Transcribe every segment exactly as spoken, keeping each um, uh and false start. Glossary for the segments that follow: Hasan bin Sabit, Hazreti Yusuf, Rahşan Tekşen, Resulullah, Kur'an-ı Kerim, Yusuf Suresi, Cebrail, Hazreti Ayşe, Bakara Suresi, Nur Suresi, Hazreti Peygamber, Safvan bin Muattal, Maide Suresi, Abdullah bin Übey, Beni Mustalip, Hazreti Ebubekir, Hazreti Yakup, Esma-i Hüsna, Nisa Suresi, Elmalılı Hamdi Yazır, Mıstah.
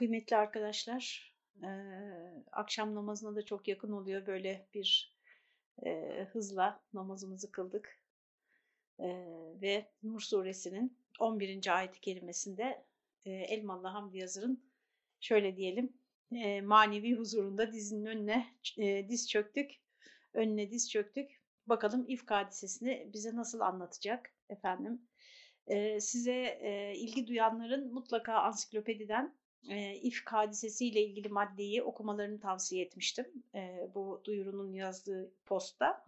kıymetli arkadaşlar, e, akşam namazına da çok yakın oluyor. Böyle bir e, hızla namazımızı kıldık. E, ve Nur Suresinin on birinci ayet-i kerimesinde e, Elmalılı Hamdi Yazır'ın şöyle diyelim, e, manevi huzurunda dizinin önüne e, diz çöktük. Önüne diz çöktük. Bakalım İfk Hadisesini bize nasıl anlatacak efendim. Ee, size e, ilgi duyanların mutlaka ansiklopediden e, İfk Hadisesi ile ilgili maddeyi okumalarını tavsiye etmiştim e, bu duyurunun yazdığı postta.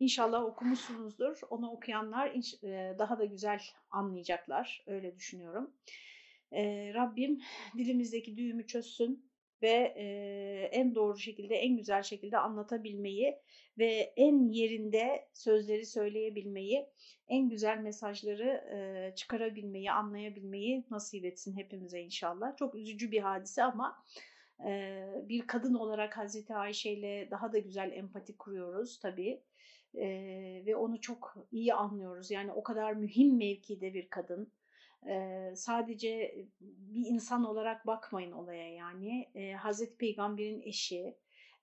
İnşallah okumuşsunuzdur. Onu okuyanlar e, daha da güzel anlayacaklar. Öyle düşünüyorum. E, Rabbim dilimizdeki düğümü çözsün ve e, en doğru şekilde, en güzel şekilde anlatabilmeyi ve en yerinde sözleri söyleyebilmeyi, en güzel mesajları e, çıkarabilmeyi, anlayabilmeyi nasip etsin hepimize inşallah. Çok üzücü bir hadise ama e, bir kadın olarak Hazreti Ayşe ile daha da güzel empati kuruyoruz tabii. E, ve onu çok iyi anlıyoruz. Yani o kadar mühim mevkide bir kadın. Ee, sadece bir insan olarak bakmayın olaya yani. Ee, Hazreti Peygamber'in eşi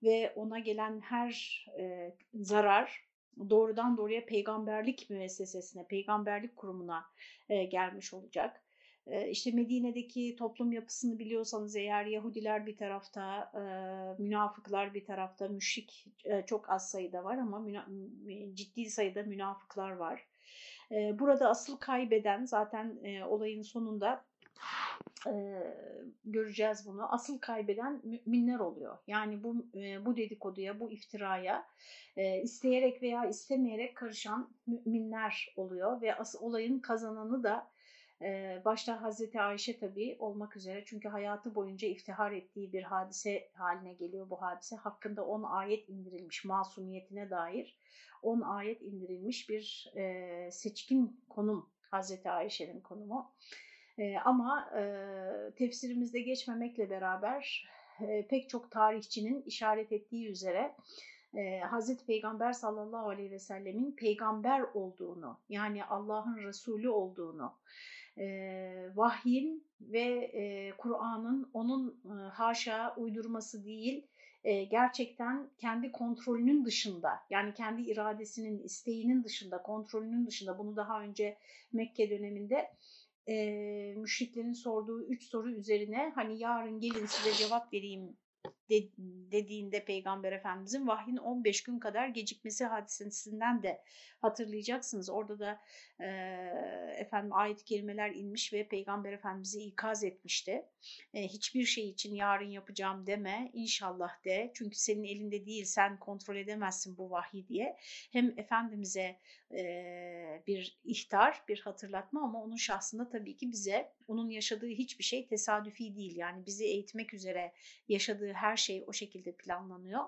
ve ona gelen her e, zarar doğrudan doğruya peygamberlik müessesesine, peygamberlik kurumuna e, gelmiş olacak. E, işte Medine'deki toplum yapısını biliyorsanız eğer, Yahudiler bir tarafta, e, münafıklar bir tarafta, müşrik e, çok az sayıda var ama müna- ciddi sayıda münafıklar var. Burada asıl kaybeden, zaten olayın sonunda göreceğiz bunu, asıl kaybeden müminler oluyor. Yani bu bu dedikoduya, bu iftiraya isteyerek veya istemeyerek karışan müminler oluyor ve asıl olayın kazananı da başta Hazreti Ayşe tabii olmak üzere, çünkü hayatı boyunca iftihar ettiği bir hadise haline geliyor bu hadise. Hakkında on ayet indirilmiş, masumiyetine dair on ayet indirilmiş bir e, seçkin konum Hazreti Ayşe'nin konumu. E, ama e, tefsirimizde geçmemekle beraber e, pek çok tarihçinin işaret ettiği üzere Ee, Hazreti Peygamber sallallahu aleyhi ve sellemin peygamber olduğunu, yani Allah'ın Resulü olduğunu, e, vahyin ve e, Kur'an'ın onun e, haşa uydurması değil, e, gerçekten kendi kontrolünün dışında, yani kendi iradesinin, isteğinin dışında, kontrolünün dışında, bunu daha önce Mekke döneminde e, müşriklerin sorduğu üç soru üzerine, hani yarın gelin size cevap vereyim dediğinde Peygamber Efendimizin vahyin on beş gün kadar gecikmesi hadisesinden de hatırlayacaksınız. Orada da e, efendim ayet-i kerimeler inmiş ve Peygamber Efendimiz'i ikaz etmişti. E, hiçbir şey için yarın yapacağım deme, inşallah de, çünkü senin elinde değil, sen kontrol edemezsin bu vahyi diye. Hem Efendimiz'e e, bir ihtar, bir hatırlatma, ama onun şahsında tabii ki bize, onun yaşadığı hiçbir şey tesadüfi değil. Yani bizi eğitmek üzere yaşadığı her şey o şekilde planlanıyor.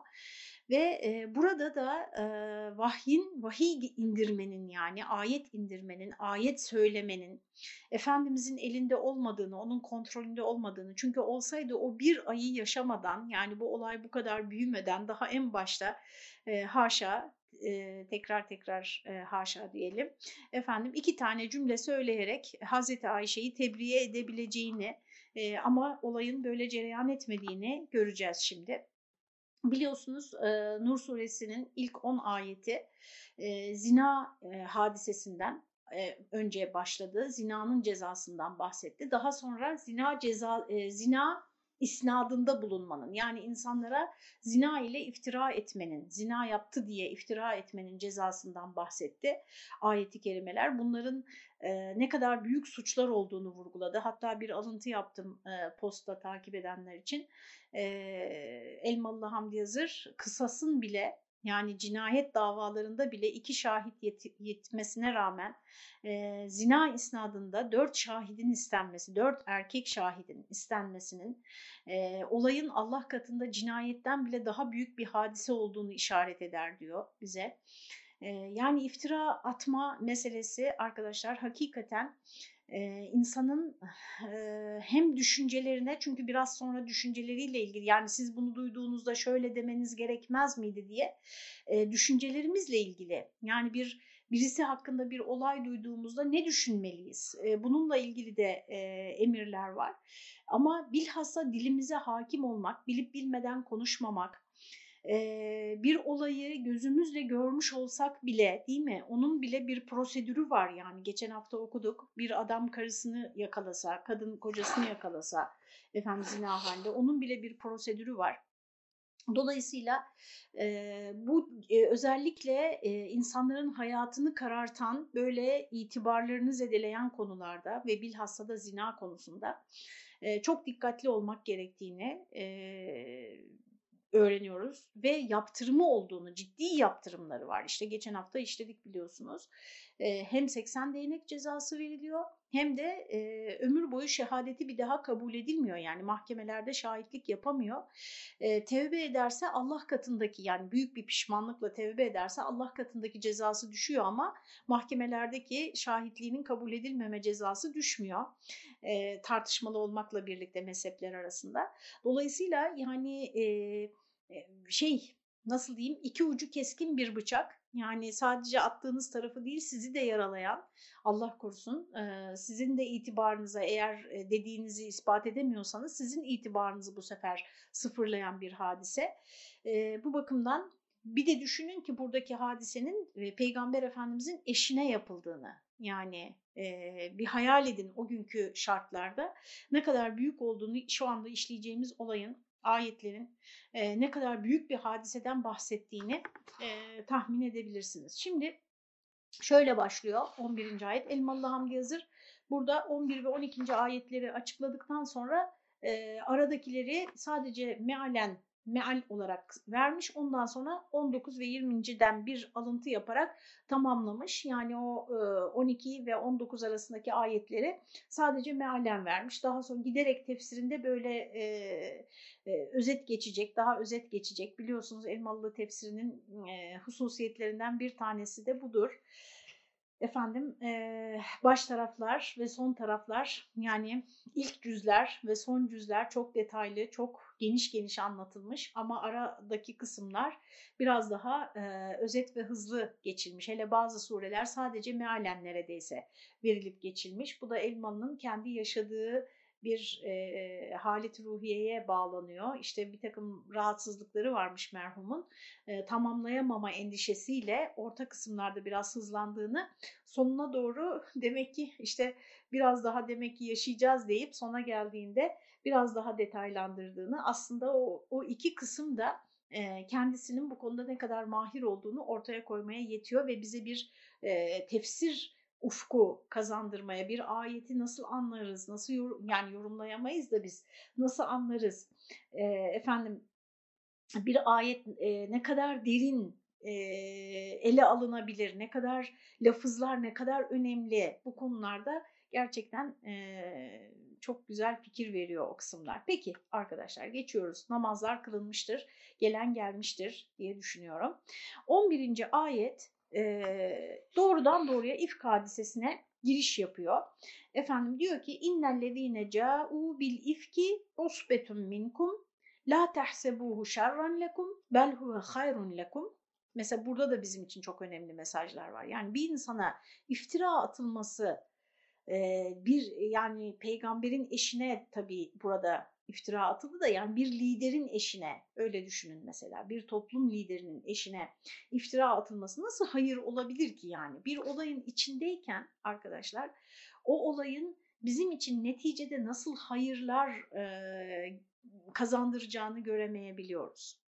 Ve e, burada da e, vahyin, vahiy indirmenin, yani ayet indirmenin, ayet söylemenin Efendimizin elinde olmadığını, onun kontrolünde olmadığını, çünkü olsaydı o bir ayı yaşamadan, yani bu olay bu kadar büyümeden daha en başta e, haşa, E, tekrar tekrar e, haşa diyelim efendim, iki tane cümle söyleyerek Hazreti Ayşe'yi tebriğe edebileceğini e, ama olayın böyle cereyan etmediğini göreceğiz şimdi. Biliyorsunuz e, Nur Suresinin ilk on ayeti e, zina e, hadisesinden e, önce başladı. Zinanın cezasından bahsetti. Daha sonra zina ceza e, zina isnadında bulunmanın, yani insanlara zina ile iftira etmenin, zina yaptı diye iftira etmenin cezasından bahsetti ayet-i kerimeler. Bunların e, ne kadar büyük suçlar olduğunu vurguladı. Hatta bir alıntı yaptım e, posta takip edenler için. E, Elmalılı Hamdi Yazır, kısasın bile, yani cinayet davalarında bile iki şahit yet- yetmesine rağmen e, zina isnadında dört şahidin istenmesi, dört erkek şahidin istenmesinin e, olayın Allah katında cinayetten bile daha büyük bir hadise olduğunu işaret eder diyor bize. E, yani iftira atma meselesi arkadaşlar hakikaten Ee, insanın e, hem düşüncelerine, çünkü biraz sonra düşünceleriyle ilgili, yani siz bunu duyduğunuzda şöyle demeniz gerekmez miydi diye e, düşüncelerimizle ilgili, yani bir birisi hakkında bir olay duyduğumuzda ne düşünmeliyiz? Bununla ilgili de emirler var. Ama bilhassa dilimize hakim olmak, bilip bilmeden konuşmamak, bir olayı gözümüzle görmüş olsak bile, değil mi? Onun bile bir prosedürü var yani. Geçen hafta okuduk. Bir adam karısını yakalasa, kadın kocasını yakalasa, efendim zina halinde, onun bile bir prosedürü var. Dolayısıyla e, bu e, özellikle e, insanların hayatını karartan, böyle itibarlarını zedeleyen konularda ve bilhassa da zina konusunda e, çok dikkatli olmak gerektiğini e, öğreniyoruz ve yaptırımı olduğunu, ciddi yaptırımları var. İşte geçen hafta işledik biliyorsunuz. E, hem seksen değnek cezası veriliyor, hem de e, ömür boyu şehadeti bir daha kabul edilmiyor. Yani mahkemelerde şahitlik yapamıyor. E, tevbe ederse Allah katındaki, yani büyük bir pişmanlıkla tevbe ederse Allah katındaki cezası düşüyor ama mahkemelerdeki şahitliğinin kabul edilmeme cezası düşmüyor. E, tartışmalı olmakla birlikte mezhepler arasında. Dolayısıyla yani e, şey nasıl diyeyim, iki ucu keskin bir bıçak. Yani sadece attığınız tarafı değil, sizi de yaralayan, Allah korusun, sizin de itibarınıza, eğer dediğinizi ispat edemiyorsanız sizin itibarınızı bu sefer sıfırlayan bir hadise. Bu bakımdan bir de düşünün ki buradaki hadisenin Peygamber Efendimizin eşine yapıldığını, yani bir hayal edin o günkü şartlarda ne kadar büyük olduğunu, şu anda işleyeceğimiz olayın, ayetlerin e, ne kadar büyük bir hadiseden bahsettiğini e, tahmin edebilirsiniz. Şimdi şöyle başlıyor on birinci ayet. Elmalılı Hamdi Yazır burada on bir ve on ikinci ayetleri açıkladıktan sonra e, aradakileri sadece mealen, meal olarak vermiş. Ondan sonra on dokuz ve yirminciden bir alıntı yaparak tamamlamış. Yani o on iki ve on dokuz arasındaki ayetleri sadece mealen vermiş. Daha sonra giderek tefsirinde böyle e, e, özet geçecek, daha özet geçecek. Biliyorsunuz Elmalılı tefsirinin e, hususiyetlerinden bir tanesi de budur. Efendim e, baş taraflar ve son taraflar, yani ilk cüzler ve son cüzler çok detaylı, çok geniş geniş anlatılmış ama aradaki kısımlar biraz daha e, özet ve hızlı geçilmiş. Hele bazı sureler sadece mealen neredeyse verilip geçilmiş. Bu da Elmalı'nın kendi yaşadığı bir e, halet-i ruhiyeye bağlanıyor. İşte bir takım rahatsızlıkları varmış merhumun. E, tamamlayamama endişesiyle orta kısımlarda biraz hızlandığını, sonuna doğru demek ki işte biraz daha demek ki yaşayacağız deyip sona geldiğinde biraz daha detaylandırdığını, aslında o, o iki kısım da e, kendisinin bu konuda ne kadar mahir olduğunu ortaya koymaya yetiyor ve bize bir e, tefsir ufku kazandırmaya, bir ayeti nasıl anlarız, nasıl yorum, yani yorumlayamayız da biz nasıl anlarız, e, efendim bir ayet e, ne kadar derin e, ele alınabilir, ne kadar lafızlar ne kadar önemli, bu konularda gerçekten e, çok güzel fikir veriyor o kısımlar. Peki arkadaşlar, geçiyoruz. Namazlar kılınmıştır, gelen gelmiştir diye düşünüyorum. on birinci ayet E, doğrudan doğruya İfk Hadisesine giriş yapıyor. Efendim diyor ki innellezine ca'u bil ifki usbetun minkum la tahsebuhu şerran lekum bel huve hayrun lekum. Mesela burada da bizim için çok önemli mesajlar var. Yani bir insana iftira atılması, e, bir yani peygamberin eşine, tabii burada iftira atıldı da, yani bir liderin eşine, öyle düşünün mesela, bir toplum liderinin eşine iftira atılması nasıl hayır olabilir ki yani? Bir olayın içindeyken arkadaşlar, o olayın bizim için neticede nasıl hayırlar e, kazandıracağını göremeyebiliyoruz.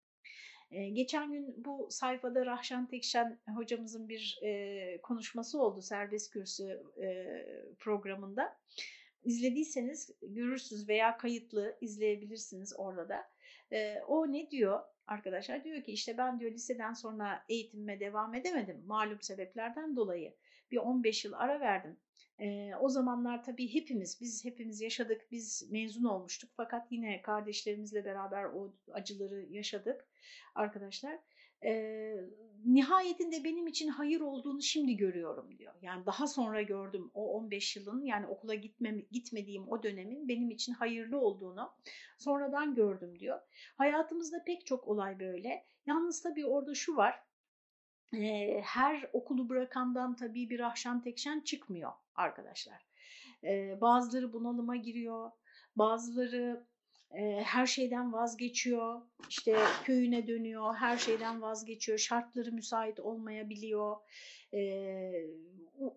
E, geçen gün bu sayfada Rahşan Tekşen hocamızın bir e, konuşması oldu serbest kürsü e, programında. İzlediyseniz görürsünüz veya kayıtlı izleyebilirsiniz orada da. E, o ne diyor arkadaşlar? Diyor ki işte ben diyor liseden sonra eğitimime devam edemedim. Malum sebeplerden dolayı bir on beş yıl ara verdim. E, o zamanlar tabii hepimiz, biz hepimiz yaşadık, biz mezun olmuştuk. Fakat yine kardeşlerimizle beraber o acıları yaşadık arkadaşlar. E, nihayetinde benim için hayır olduğunu şimdi görüyorum diyor. Yani daha sonra gördüm o on beş yılın, yani okula gitmem, gitmediğim o dönemin benim için hayırlı olduğunu sonradan gördüm diyor. Hayatımızda pek çok olay böyle. Yalnız tabii orada şu var. e, her okulu bırakandan tabii bir Rahşan Tekşen çıkmıyor arkadaşlar. E, bazıları bunalıma giriyor, bazıları e, her şeyden vazgeçiyor, işte köyüne dönüyor, her şeyden vazgeçiyor, şartları müsait olmayabiliyor, e,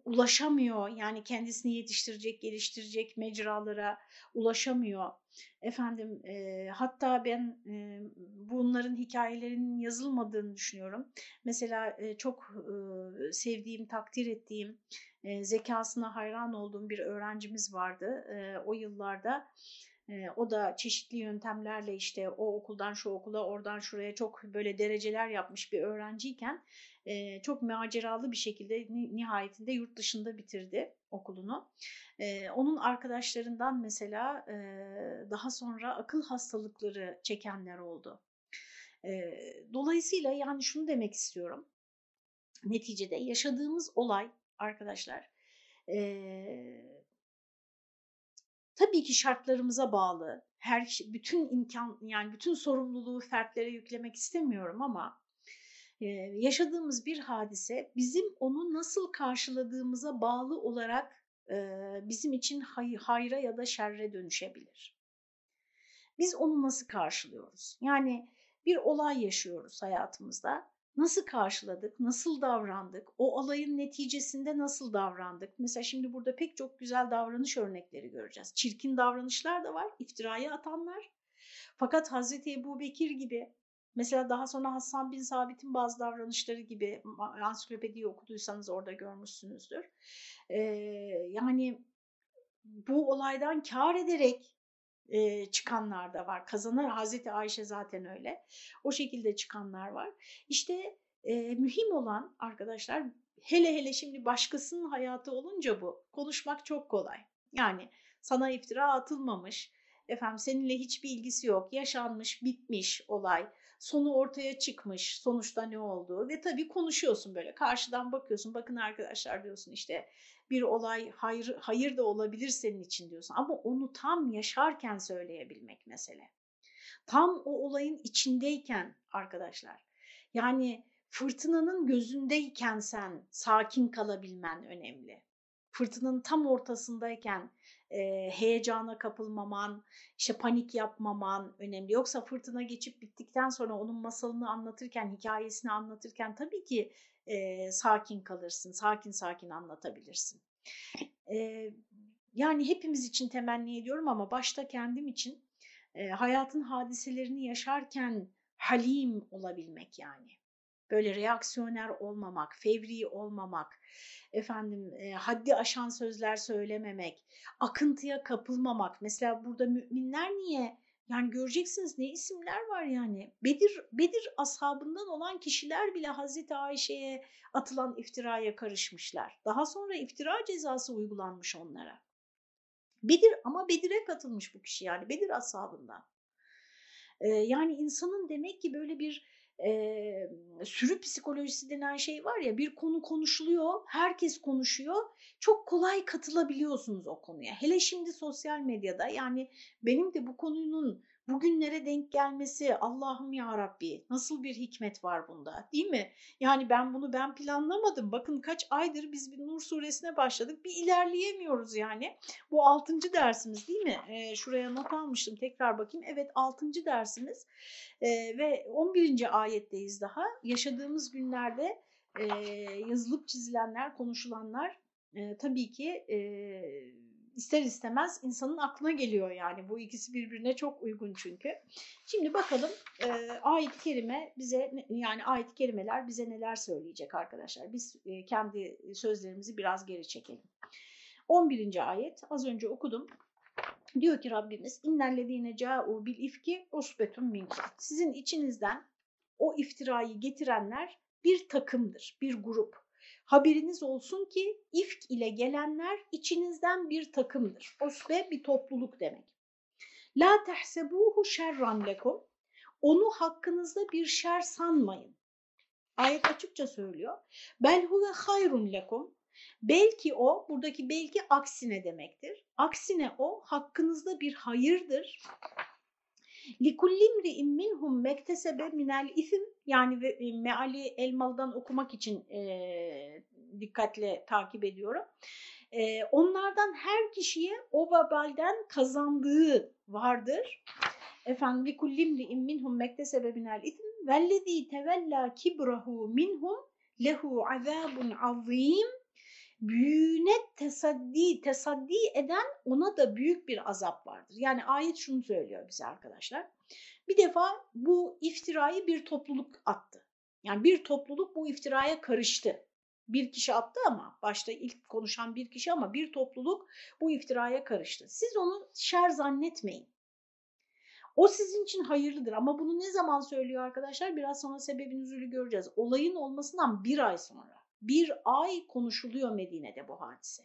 ulaşamıyor, yani kendisini yetiştirecek, geliştirecek mecralara ulaşamıyor. Efendim e, hatta ben e, bunların hikayelerinin yazılmadığını düşünüyorum. Mesela e, çok e, sevdiğim, takdir ettiğim, e, zekasına hayran olduğum bir öğrencimiz vardı e, o yıllarda. E, o da çeşitli yöntemlerle işte o okuldan şu okula, oradan şuraya çok böyle dereceler yapmış bir öğrenciyken e, çok maceralı bir şekilde nihayetinde yurt dışında bitirdi okulunu. E, onun arkadaşlarından mesela e, daha sonra akıl hastalıkları çekenler oldu. E, dolayısıyla yani şunu demek istiyorum. Neticede yaşadığımız olay arkadaşlar e, tabii ki şartlarımıza bağlı. Her bütün imkan yani bütün sorumluluğu fertlere yüklemek istemiyorum ama e, yaşadığımız bir hadise bizim onu nasıl karşıladığımıza bağlı olarak e, bizim için hay, hayra ya da şerre dönüşebilir. Biz onu nasıl karşılıyoruz? Yani bir olay yaşıyoruz hayatımızda. Nasıl karşıladık, nasıl davrandık, o olayın neticesinde nasıl davrandık? Mesela şimdi burada pek çok güzel davranış örnekleri göreceğiz. Çirkin davranışlar da var, iftiraya atanlar. Fakat Hazreti Ebubekir gibi, mesela daha sonra Hasan bin Sabit'in bazı davranışları gibi, ansiklopediyi okuduysanız orada görmüşsünüzdür. Ee, yani bu olaydan kâr ederek E, çıkanlar da var, kazanan Hazreti Ayşe zaten öyle, o şekilde çıkanlar var. İşte e, mühim olan arkadaşlar, hele hele şimdi başkasının hayatı olunca bu konuşmak çok kolay. Yani sana iftira atılmamış, efendim seninle hiçbir ilgisi yok, yaşanmış bitmiş olay, sonu ortaya çıkmış, sonuçta ne olduğu ve tabii konuşuyorsun, böyle karşıdan bakıyorsun, bakın arkadaşlar diyorsun, işte bir olay hayır, hayır da olabilir senin için diyorsun ama onu tam yaşarken söyleyebilmek mesele. Tam o olayın içindeyken arkadaşlar, yani fırtınanın gözündeyken sen sakin kalabilmen önemli. Fırtınanın tam ortasındayken e, heyecana kapılmaman, işte panik yapmaman önemli. Yoksa fırtına geçip bittikten sonra onun masalını anlatırken, hikayesini anlatırken tabii ki e, sakin kalırsın, sakin sakin anlatabilirsin. E, yani hepimiz için temenni ediyorum ama başta kendim için e, hayatın hadiselerini yaşarken halim olabilmek yani. Böyle reaksiyoner olmamak, fevri olmamak, efendim e, haddi aşan sözler söylememek, akıntıya kapılmamak. Mesela burada müminler niye? Yani göreceksiniz ne isimler var yani. Bedir, Bedir ashabından olan kişiler bile Hazreti Ayşe'ye atılan iftiraya karışmışlar. Daha sonra iftira cezası uygulanmış onlara. Bedir ama Bedir'e katılmış bu kişi yani, Bedir ashabından. E, yani insanın demek ki böyle bir Ee, sürü psikolojisi denen şey var ya, bir konu konuşuluyor, herkes konuşuyor, çok kolay katılabiliyorsunuz o konuya. Hele şimdi sosyal medyada, yani benim de bu konunun bugünlere denk gelmesi, Allah'ım ya Rabbi, nasıl bir hikmet var bunda, değil mi? Yani ben bunu ben planlamadım. Bakın kaç aydır biz bir Nur Suresi'ne başladık, bir ilerleyemiyoruz yani. Bu altıncı dersimiz değil mi? E, şuraya not almıştım, tekrar bakayım. Evet, altıncı dersimiz e, ve on birinci ayetteyiz daha. Yaşadığımız günlerde e, yazılıp çizilenler, konuşulanlar e, tabii ki... E, İster istemez insanın aklına geliyor yani. Bu ikisi birbirine çok uygun çünkü. Şimdi bakalım e, ayet-i kerime bize, yani ayet-i kerimeler bize neler söyleyecek arkadaşlar. Biz e, kendi sözlerimizi biraz geri çekelim. on birinci ayet, az önce okudum. Diyor ki Rabbimiz, innellezine ca'u bil ifki usbetun minkum. Sizin içinizden o iftirayı getirenler bir takımdır, bir grup. Haberiniz olsun ki ifk ile gelenler içinizden bir takımdır. Usbe bir topluluk demek. La tehsebuhu şerran lekum. Onu hakkınızda bir şer sanmayın. Ayet açıkça söylüyor. Bel huve hayrun lekum. Belki o, buradaki belki aksine demektir. Aksine o hakkınızda bir hayırdır. لِكُلِّ اِمْرِئٍ مِّنْهُمْ مَكْتَسَبَ مِنَ الْاِثْمِ yani meali Elmalı'dan okumak için e, dikkatle takip ediyorum. E, onlardan her kişiye o vebalden kazandığı vardır. Efendim لِكُلِّ اِمْرِئٍ مِّنْهُمْ مَكْتَسَبَ مِنَ الْاِثْمِ وَالَّذ۪ي تَوَلَّا كِبْرَهُ مِنْهُمْ لَهُ عَذَابٌ عَظ۪يمٌ büyüğüne tesaddi, tesaddi eden ona da büyük bir azap vardır. Yani ayet şunu söylüyor bize arkadaşlar. Bir defa bu iftirayı bir topluluk attı. Yani bir topluluk bu iftiraya karıştı. Bir kişi attı ama başta ilk konuşan bir kişi ama bir topluluk bu iftiraya karıştı. Siz onu şer zannetmeyin. O sizin için hayırlıdır ama bunu ne zaman söylüyor arkadaşlar? Biraz sonra sebebinizi göreceğiz. Olayın olmasından bir ay sonra. Bir ay konuşuluyor Medine'de bu hadise.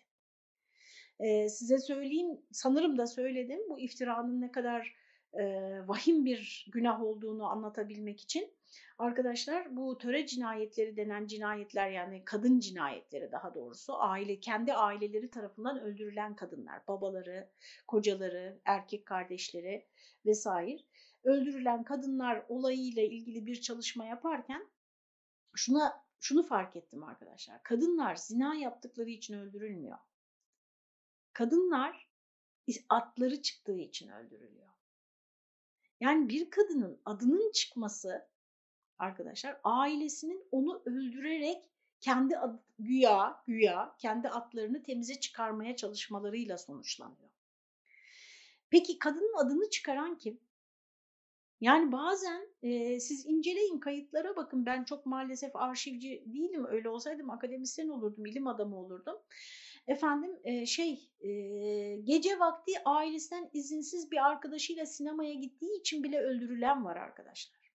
Ee, size söyleyeyim, sanırım da söyledim bu iftiranın ne kadar e, vahim bir günah olduğunu anlatabilmek için. Arkadaşlar bu töre cinayetleri denen cinayetler yani kadın cinayetleri daha doğrusu aile kendi aileleri tarafından öldürülen kadınlar, babaları, kocaları, erkek kardeşleri vesaire öldürülen kadınlar olayıyla ilgili bir çalışma yaparken şuna şunu fark ettim arkadaşlar, kadınlar zina yaptıkları için öldürülmüyor. Kadınlar adları çıktığı için öldürülüyor. Yani bir kadının adının çıkması arkadaşlar ailesinin onu öldürerek kendi ad, güya güya kendi adlarını temize çıkarmaya çalışmalarıyla sonuçlanıyor. Peki kadının adını çıkaran kim? Yani bazen e, siz inceleyin, kayıtlara bakın. Ben çok maalesef arşivci değilim. Öyle olsaydım akademisyen olurdum, bilim adamı olurdum. Efendim e, şey e, gece vakti ailesinden izinsiz bir arkadaşıyla sinemaya gittiği için bile öldürülen var arkadaşlar.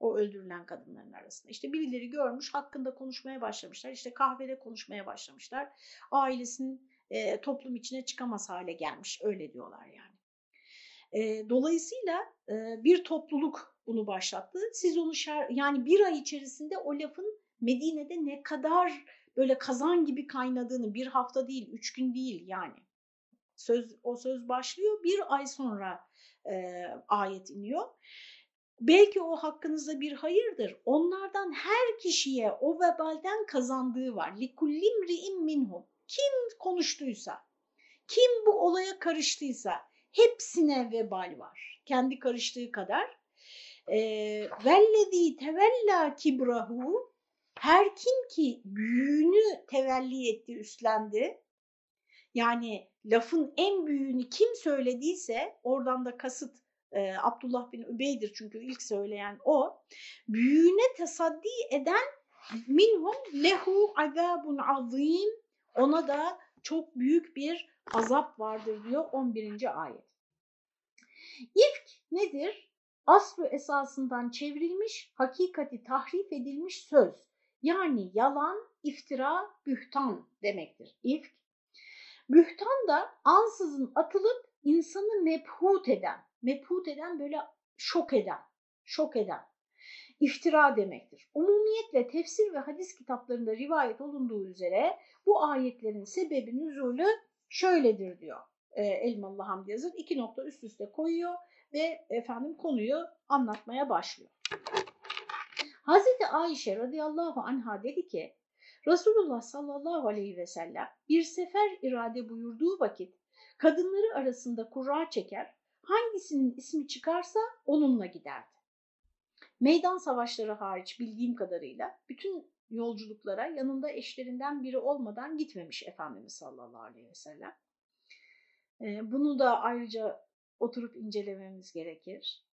O öldürülen kadınların arasında. İşte birileri görmüş, hakkında konuşmaya başlamışlar. İşte kahvede konuşmaya başlamışlar. Ailesinin e, toplum içine çıkamaz hale gelmiş. Öyle diyorlar yani. Dolayısıyla bir topluluk bunu başlattı. Siz onu şer, yani bir ay içerisinde o lafın Medine'de ne kadar böyle kazan gibi kaynadığını, bir hafta değil, üç gün değil yani. Söz, o söz başlıyor, bir ay sonra e, ayet iniyor. Belki o hakkınızda bir hayırdır. Onlardan her kişiye o vebalden kazandığı var. لِكُلِّ مْرِئٍ مِّنْهُمْ kim konuştuysa, kim bu olaya karıştıysa, hepsine vebal var. Kendi karıştığı kadar. Vellezî tevellâ kibrahu her kim ki büyüğünü tevelli etti, üstlendi. Yani lafın en büyüğünü kim söylediyse, oradan da kasıt e, Abdullah bin Übey'dir çünkü ilk söyleyen o. Büyüğüne tesaddi eden minhum lehu azâbun azîm ona da çok büyük bir azap vardır diyor on birinci ayet. İfk nedir? Aslı esasından çevrilmiş, hakikati tahrif edilmiş söz. Yani yalan, iftira, bühtan demektir İfk. Bühtan da ansızın atılıp insanı mebhut eden, mebhut eden böyle şok eden, şok eden. İftira demektir. Umumiyetle tefsir ve hadis kitaplarında rivayet olunduğu üzere bu ayetlerin sebebi nüzulü şöyledir diyor ee, Elmalılı Hamdi Yazır. İki nokta üst üste koyuyor ve efendim konuyu anlatmaya başlıyor. Hazreti Ayşe radıyallahu anha dedi ki Resulullah sallallahu aleyhi ve sellem bir sefer irade buyurduğu vakit kadınları arasında kurra çeker, hangisinin ismi çıkarsa onunla giderdi. Meydan savaşları hariç bildiğim kadarıyla bütün yolculuklara yanında eşlerinden biri olmadan gitmemiş Efendimiz sallallahu aleyhi ve sellem. Bunu da ayrıca oturup incelememiz gerekir.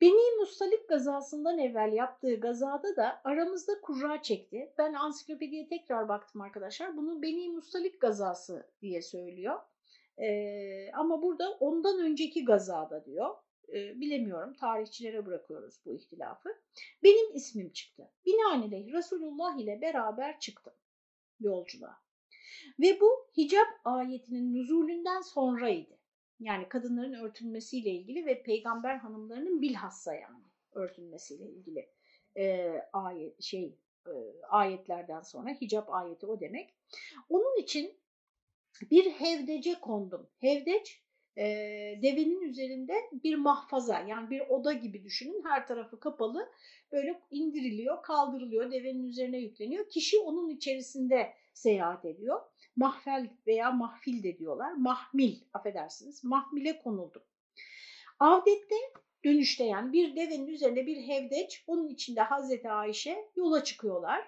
Beni Mustalip gazasından evvel yaptığı gazada da aramızda kurra çekti. Ben ansiklopediye tekrar baktım arkadaşlar. Bunu Beni Mustalip gazası diye söylüyor. Ama burada ondan önceki gazada diyor. Bilemiyorum, tarihçilere bırakıyoruz bu ihtilafı. Benim ismim çıktı. Binaenaleyh Resulullah ile beraber çıktım yolculuğa. Ve bu hicab ayetinin nüzulünden sonraydı. Yani kadınların örtünmesiyle ilgili ve peygamber hanımlarının bilhassa yani örtünmesiyle ilgili e, ayet, şey, e, ayetlerden sonra hicab ayeti o demek. Onun için bir hevdece kondum. Hevdeç e, devenin üzerinde bir mahfaza, yani bir oda gibi düşünün, her tarafı kapalı, böyle indiriliyor, kaldırılıyor, devenin üzerine yükleniyor. Kişi onun içerisinde seyahat ediyor. Mahfel veya mahfil de diyorlar. Mahmil, affedersiniz, mahmile konuldu. Avdette, dönüşte, yani bir devenin üzerinde bir hevdeç, onun içinde Hazreti Ayşe, yola çıkıyorlar.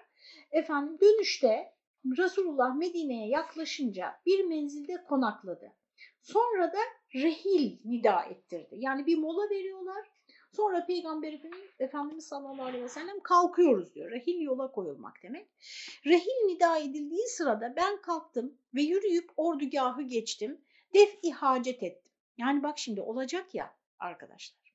Efendim dönüşte Resulullah Medine'ye yaklaşınca bir menzilde konakladı. Sonra da rehil nida ettirdi. Yani bir mola veriyorlar. Sonra Peygamber Efendimiz sallallahu aleyhi ve sellem kalkıyoruz diyor. Rehil yola koyulmak demek. Rehil nida edildiği sırada ben kalktım ve yürüyüp ordugahı geçtim. Def-i hacet ettim. Yani bak şimdi olacak ya arkadaşlar.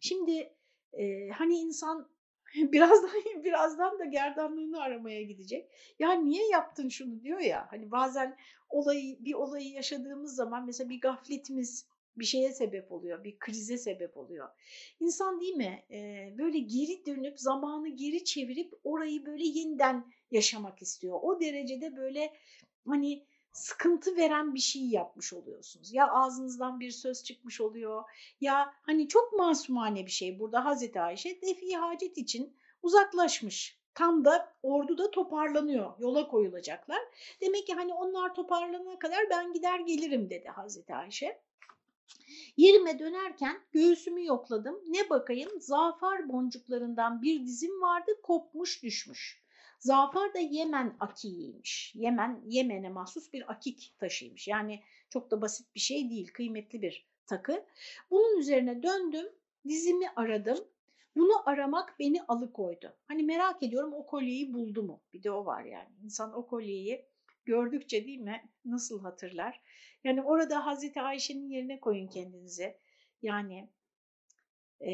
Şimdi e, hani insan birazdan birazdan da gerdanlığını aramaya gidecek. Ya niye yaptın şunu diyor ya. Hani bazen olayı, bir olayı yaşadığımız zaman mesela bir gafletimiz bir şeye sebep oluyor, bir krize sebep oluyor. İnsan değil mi böyle geri dönüp zamanı geri çevirip orayı böyle yeniden yaşamak istiyor. O derecede böyle hani sıkıntı veren bir şey yapmış oluyorsunuz. Ya ağzınızdan bir söz çıkmış oluyor ya hani çok masumane bir şey. Burada Hazreti Ayşe defi hacet için uzaklaşmış. Tam da ordu da toparlanıyor, yola koyulacaklar. Demek ki hani onlar toparlanana kadar ben gider gelirim dedi Hazreti Ayşe. Yerime dönerken göğsümü yokladım. Ne bakayım, zafer boncuklarından bir dizim vardı, kopmuş düşmüş. Zafer de Yemen akiğiymiş. Yemen, Yemen'e mahsus bir akik taşıymış. Yani çok da basit bir şey değil, kıymetli bir takı. Bunun üzerine döndüm, dizimi aradım. Bunu aramak beni alıkoydu. Hani merak ediyorum o kolyeyi buldu mu? Bir de o var yani. İnsan o kolyeyi gördükçe değil mi nasıl hatırlar? Yani orada Hazreti Ayşe'nin yerine koyun kendinizi. Yani ee,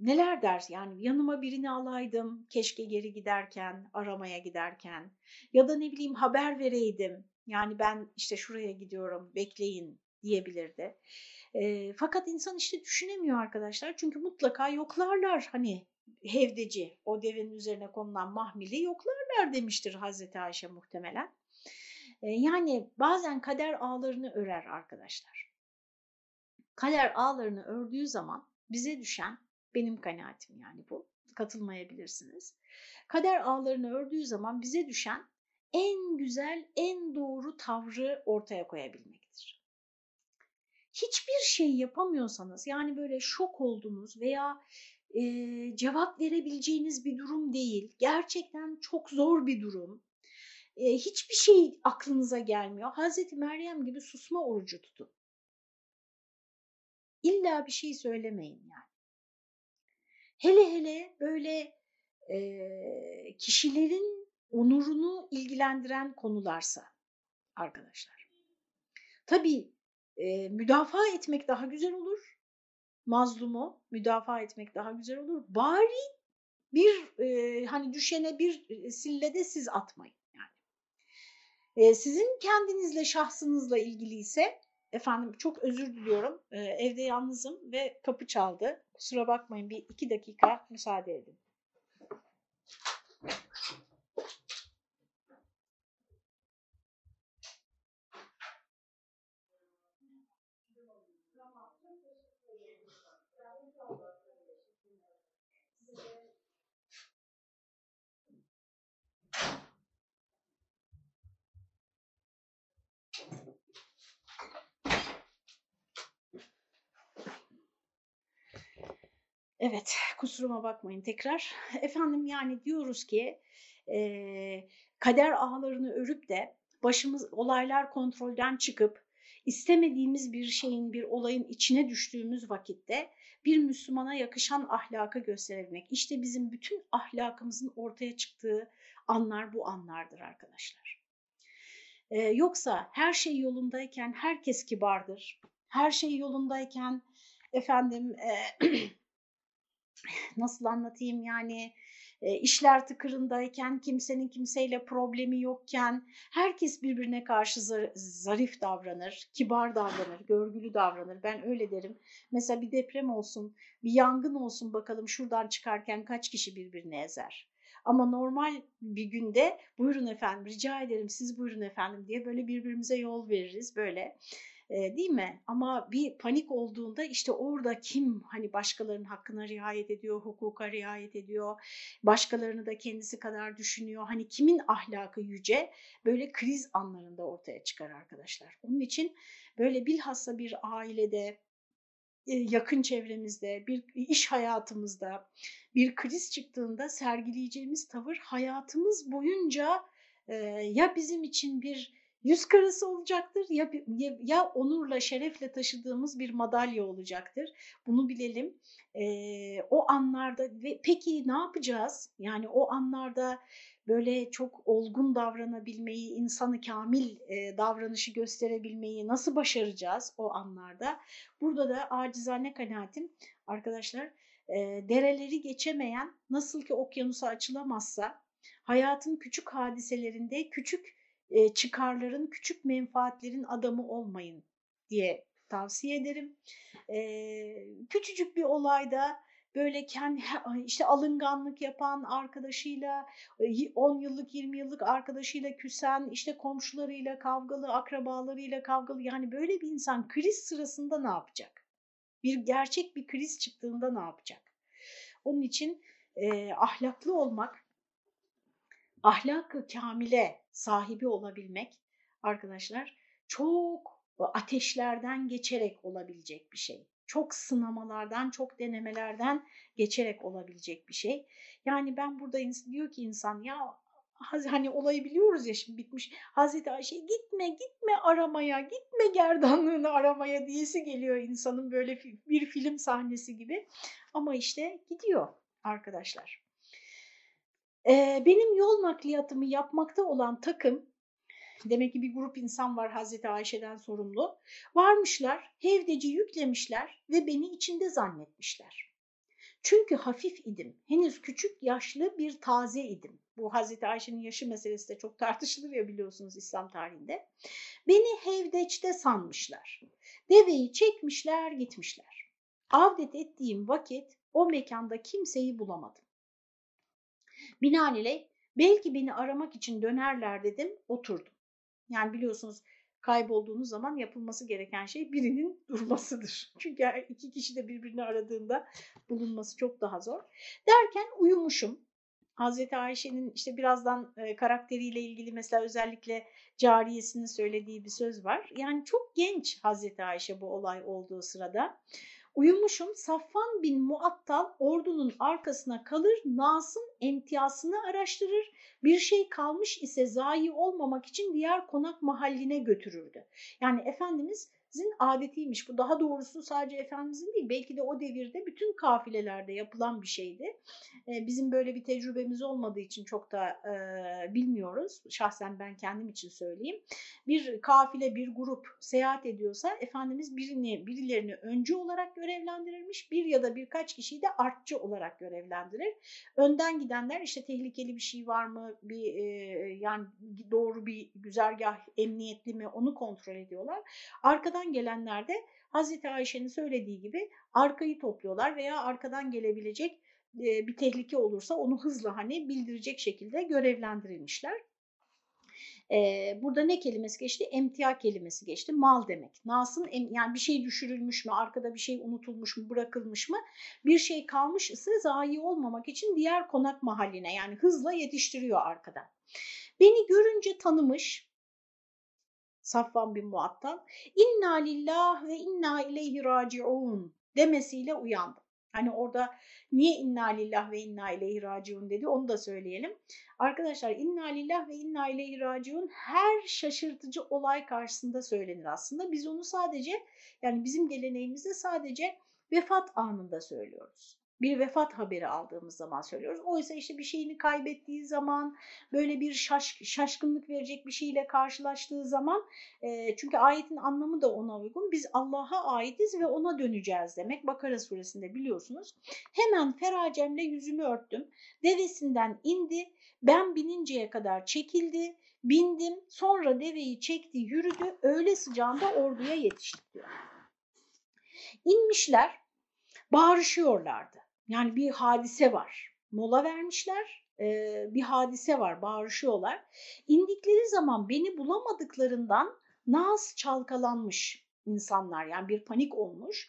neler der? Yani yanıma birini alaydım keşke geri giderken, aramaya giderken, ya da ne bileyim haber vereydim. Yani ben işte şuraya gidiyorum bekleyin diyebilirdi. E, fakat insan işte düşünemiyor arkadaşlar. Çünkü mutlaka yoklarlar hani. Hevdeci, o devenin üzerine konulan mahmili yoklarlar demiştir Hazreti Ayşe muhtemelen. Yani bazen kader ağlarını örer arkadaşlar. Kader ağlarını ördüğü zaman bize düşen, benim kanaatim yani bu, katılmayabilirsiniz. Kader ağlarını ördüğü zaman bize düşen en güzel, en doğru tavrı ortaya koyabilmektir. Hiçbir şey yapamıyorsanız, yani böyle şok oldunuz veya Ee, cevap verebileceğiniz bir durum değil, gerçekten çok zor bir durum, ee, hiçbir şey aklınıza gelmiyor, Hazreti Meryem gibi susma orucu tutun, illa bir şey söylemeyin yani. Hele hele böyle e, kişilerin onurunu ilgilendiren konularsa arkadaşlar, tabii e, müdafaa etmek daha güzel olur. Mazlumu müdafaa etmek daha güzel olur. Bari bir e, hani düşene bir sillede siz atmayın yani. E, sizin kendinizle, şahsınızla ilgiliyse efendim çok özür diliyorum. E, evde yalnızım ve kapı çaldı. Kusura bakmayın, bir iki dakika müsaade edin. Evet, kusuruma bakmayın tekrar. Efendim yani diyoruz ki e, kader ağlarını örüp de başımız, olaylar kontrolden çıkıp istemediğimiz bir şeyin, bir olayın içine düştüğümüz vakitte bir Müslümana yakışan ahlakı gösterebilmek. İşte bizim bütün ahlakımızın ortaya çıktığı anlar bu anlardır arkadaşlar. E, yoksa her şey yolundayken herkes kibardır. Her şey yolundayken efendim... E, Nasıl anlatayım yani e, işler tıkırındayken, kimsenin kimseyle problemi yokken herkes birbirine karşı zar zarif davranır, kibar davranır, görgülü davranır. Ben öyle derim. Mesela bir deprem olsun, bir yangın olsun, bakalım şuradan çıkarken kaç kişi birbirini ezer. Ama normal bir günde buyurun efendim, rica ederim, siz buyurun efendim diye böyle birbirimize yol veririz böyle. e, değil mi? Ama bir panik olduğunda işte orada kim hani başkalarının hakkına riayet ediyor, hukuka riayet ediyor, başkalarını da kendisi kadar düşünüyor. Hani kimin ahlakı yüce böyle kriz anlarında ortaya çıkar arkadaşlar. Onun için böyle bilhassa bir ailede, yakın çevremizde, bir iş hayatımızda bir kriz çıktığında sergileyeceğimiz tavır hayatımız boyunca e, ya bizim için bir yüz karası olacaktır ya, ya, ya onurla, şerefle taşıdığımız bir madalya olacaktır. Bunu bilelim. E, o anlarda ve peki ne yapacağız? Yani o anlarda böyle çok olgun davranabilmeyi, insanı kamil e, davranışı gösterebilmeyi nasıl başaracağız o anlarda? Burada da acizane kanaatim arkadaşlar, e, dereleri geçemeyen nasıl ki okyanusa açılamazsa, hayatın küçük hadiselerinde küçük e, çıkarların, küçük menfaatlerin adamı olmayın diye tavsiye ederim. E, küçücük bir olayda böyle kendi işte alınganlık yapan arkadaşıyla, on yıllık yirmi yıllık arkadaşıyla küsen, işte komşularıyla kavgalı, akrabalarıyla kavgalı, yani böyle bir insan kriz sırasında ne yapacak? Bir gerçek bir kriz çıktığında ne yapacak? Onun için e, ahlaklı olmak, ahlakı kamile sahibi olabilmek arkadaşlar çok ateşlerden geçerek olabilecek bir şey. Çok sınamalardan, çok denemelerden geçerek olabilecek bir şey. Yani ben burada diyor ki insan, ya hani olayı biliyoruz ya, şimdi bitmiş. Hazreti Ayşe gitme gitme aramaya, gitme gerdanlığını aramaya diyesi geliyor insanın, böyle bir film sahnesi gibi. Ama işte gidiyor arkadaşlar. Ee, benim yol nakliyatımı yapmakta olan takım, demek ki bir grup insan var Hazreti Ayşe'den sorumlu. Varmışlar, hevdeci yüklemişler ve beni içinde zannetmişler. Çünkü hafif idim, henüz küçük yaşlı bir taze idim. Bu Hazreti Ayşe'nin yaşı meselesi de çok tartışılır ya, biliyorsunuz İslam tarihinde. Beni hevdeçte sanmışlar. Deveyi çekmişler, gitmişler. Avdet ettiğim vakit o mekanda kimseyi bulamadım. Binaenaleyh belki beni aramak için dönerler dedim, oturdum. Yani biliyorsunuz kaybolduğunuz zaman yapılması gereken şey birinin durmasıdır. Çünkü iki kişi de birbirini aradığında bulunması çok daha zor. Derken uyumuşum. Hazreti Ayşe'nin işte birazdan karakteriyle ilgili mesela özellikle cariyesinin söylediği bir söz var. Yani çok genç Hazreti Ayşe bu olay olduğu sırada. Uyumuşum, Safvan bin Muattal ordunun arkasına kalır, Nas'ın emtiyasını araştırır, bir şey kalmış ise zayi olmamak için diğer konak mahalline götürürdü. Yani Efendimiz'in adetiymiş, bu daha doğrusu sadece Efendimiz'in değil, belki de o devirde bütün kafilelerde yapılan bir şeydi. Bizim böyle bir tecrübemiz olmadığı için çok da e, bilmiyoruz, şahsen ben kendim için söyleyeyim. Bir kafile, bir grup seyahat ediyorsa Efendimiz birini, birilerini öncü olarak görevlendirilmiş, bir ya da birkaç kişiyi de artçı olarak görevlendirir. Önden gidenler işte tehlikeli bir şey var mı, bir e, yani doğru bir güzergah, emniyetli mi, onu kontrol ediyorlar. Arkadan gelenler de Hazreti Ayşe'nin söylediği gibi arkayı topluyorlar veya arkadan gelebilecek e, bir tehlike olursa onu hızla hani bildirecek şekilde görevlendirilmişler. Burada ne kelimesi geçti? Emtia kelimesi geçti. Mal demek. Nas'ın, yani bir şey düşürülmüş mü, arkada bir şey unutulmuş mu, bırakılmış mı? Bir şey kalmış ise zayi olmamak için diğer konak mahalline, yani hızla yetiştiriyor arkadan. Beni görünce tanımış Safvan bin Muattal. İnna lillah ve inna ileyhi raciun demesiyle uyandım. Hani orada niye inna lillah ve inna ileyhi raciun dedi, onu da söyleyelim. Arkadaşlar inna lillah ve inna ileyhi raciun her şaşırtıcı olay karşısında söylenir aslında. Biz onu sadece, yani bizim geleneğimizde sadece vefat anında söylüyoruz. Bir vefat haberi aldığımız zaman söylüyoruz. Oysa işte bir şeyini kaybettiği zaman, böyle bir şaş, şaşkınlık verecek bir şeyle karşılaştığı zaman, e, çünkü ayetin anlamı da ona uygun. Biz Allah'a aitiz ve ona döneceğiz demek. Bakara suresinde biliyorsunuz. Hemen feracemle yüzümü örttüm. Devesinden indi. Ben bininceye kadar çekildi. Bindim. Sonra deveyi çekti, yürüdü. Öğle sıcağında orduya yetiştik diyor. İnmişler, bağırışıyorlardı. Yani bir hadise var. Mola vermişler, bir hadise var, bağırışıyorlar. İndikleri zaman beni bulamadıklarından Nas çalkalanmış. insanlar, yani bir panik olmuş.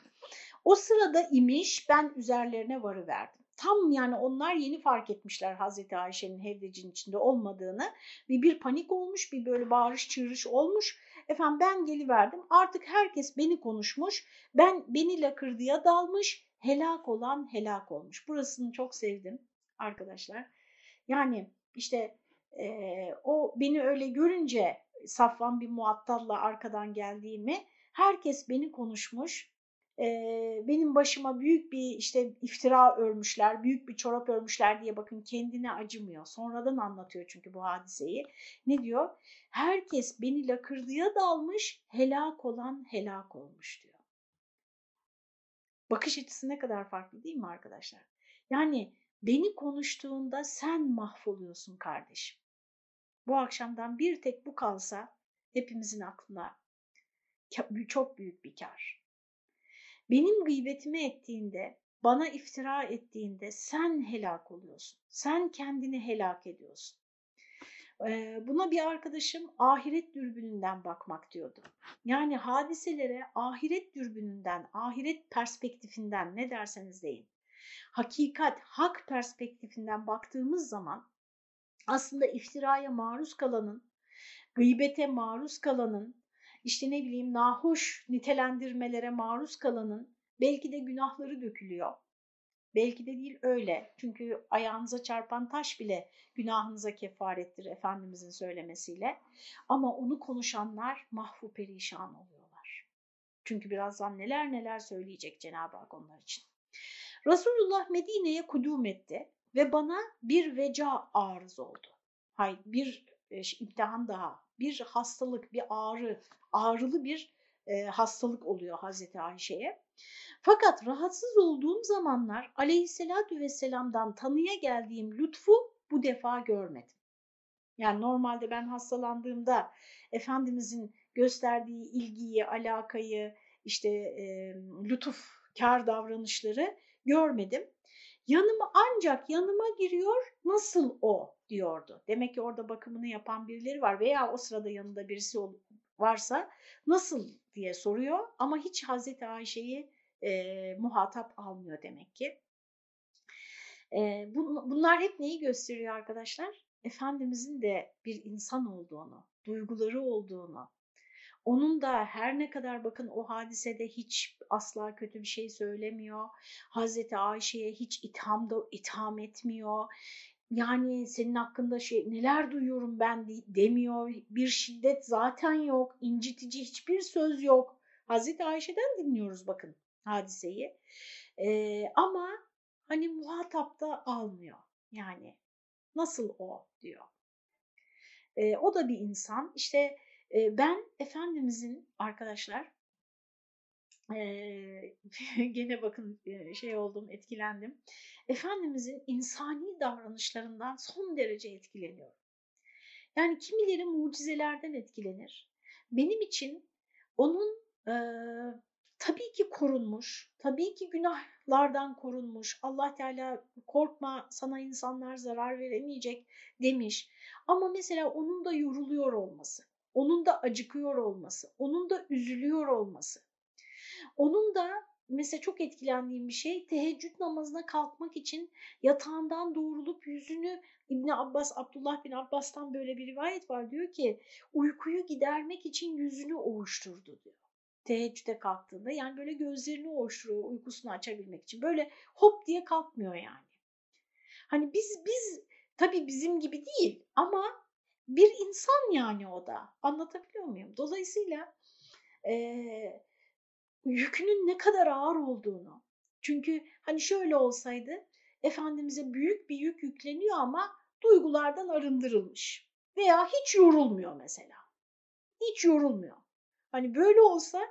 O sırada imiş, ben üzerlerine varıverdim. Tam yani onlar yeni fark etmişler Hazreti Ayşe'nin hevdecin içinde olmadığını. Bir, bir panik olmuş, bir böyle bağırış çığırış olmuş. Efendim ben geliverdim, artık herkes beni konuşmuş, ben beni lakırdıya dalmış, helak olan helak olmuş. Burasını çok sevdim arkadaşlar. Yani işte e, o beni öyle görünce Safvan bin Muattal'la arkadan geldiğimi, herkes beni konuşmuş. Benim başıma büyük bir işte iftira örmüşler, büyük bir çorap örmüşler diye bakın kendine acımıyor. Sonradan anlatıyor çünkü bu hadiseyi. Ne diyor? Herkes beni lakırdıya dalmış, helak olan helak olmuş diyor. Bakış açısı ne kadar farklı değil mi arkadaşlar? Yani beni konuştuğunda sen mahvoluyorsun kardeşim. Bu akşamdan bir tek bu kalsa hepimizin aklına çok büyük bir kar. Benim gıybetimi ettiğinde, bana iftira ettiğinde sen helak oluyorsun. Sen kendini helak ediyorsun. Buna bir arkadaşım ahiret dürbününden bakmak diyordu. Yani hadiselere ahiret dürbününden, ahiret perspektifinden, ne derseniz deyin, hakikat, hak perspektifinden baktığımız zaman aslında iftiraya maruz kalanın, gıybete maruz kalanın, İşte ne bileyim nahoş nitelendirmelere maruz kalanın belki de günahları dökülüyor. Belki de değil öyle. Çünkü ayağınıza çarpan taş bile günahınıza kefarettir Efendimizin söylemesiyle. Ama onu konuşanlar mahvu perişan oluyorlar. Çünkü birazdan neler neler söyleyecek Cenab-ı Hak onlar için. Resulullah Medine'ye kudum etti ve bana bir veca arız oldu. Hayır, bir imtihan daha. Bir hastalık, bir ağrı, ağrılı bir e, hastalık oluyor Hazreti Ayşe'ye. Fakat rahatsız olduğum zamanlar Aleyhisselatü Vesselam'dan tanıya geldiğim lütfu bu defa görmedim. Yani normalde ben hastalandığımda Efendimizin gösterdiği ilgiyi, alakayı, işte e, lütuf, kâr davranışları görmedim. Yanıma ancak yanıma giriyor, nasıl o diyordu. Demek ki orada bakımını yapan birileri var veya o sırada yanında birisi varsa nasıl diye soruyor ama hiç Hazreti Ayşe'yi e, muhatap almıyor demek ki. E, bun, bunlar hep neyi gösteriyor arkadaşlar? Efendimizin de bir insan olduğunu, duyguları olduğunu, onun da her ne kadar bakın o hadisede hiç asla kötü bir şey söylemiyor. Hazreti Ayşe'ye hiç ithamda itham etmiyor. Yani senin hakkında şey neler duyuyorum ben demiyor. Bir şiddet zaten yok. İncitici hiçbir söz yok. Hazreti Ayşe'den dinliyoruz bakın hadiseyi. Ee, ama hani muhatapta almıyor. Yani nasıl o diyor. Ee, o da bir insan. İşte ben Efendimizin arkadaşlar e, gene bakın şey oldum, etkilendim. Efendimizin insani davranışlarından son derece etkileniyorum. Yani kimileri mucizelerden etkilenir. Benim için onun e, tabii ki korunmuş, tabii ki günahlardan korunmuş. Allah Teala korkma sana insanlar zarar veremeyecek demiş. Ama mesela onun da yoruluyor olması. Onun da acıkıyor olması, onun da üzülüyor olması. Onun da mesela çok etkilendiğim bir şey, teheccüd namazına kalkmak için yatağından doğrulup yüzünü, İbni Abbas, Abdullah bin Abbas'tan böyle bir rivayet var, diyor ki uykuyu gidermek için yüzünü ovuşturdu diyor. Teheccüde kalktığında yani böyle gözlerini ovuşturuyor uykusunu açabilmek için. Böyle hop diye kalkmıyor yani. Hani biz, biz tabii bizim gibi değil ama bir insan yani o da. Anlatabiliyor muyum? Dolayısıyla e, yükünün ne kadar ağır olduğunu. Çünkü hani şöyle olsaydı Efendimiz'e büyük bir yük yükleniyor ama duygulardan arındırılmış. Veya hiç yorulmuyor mesela. Hiç yorulmuyor. Hani böyle olsa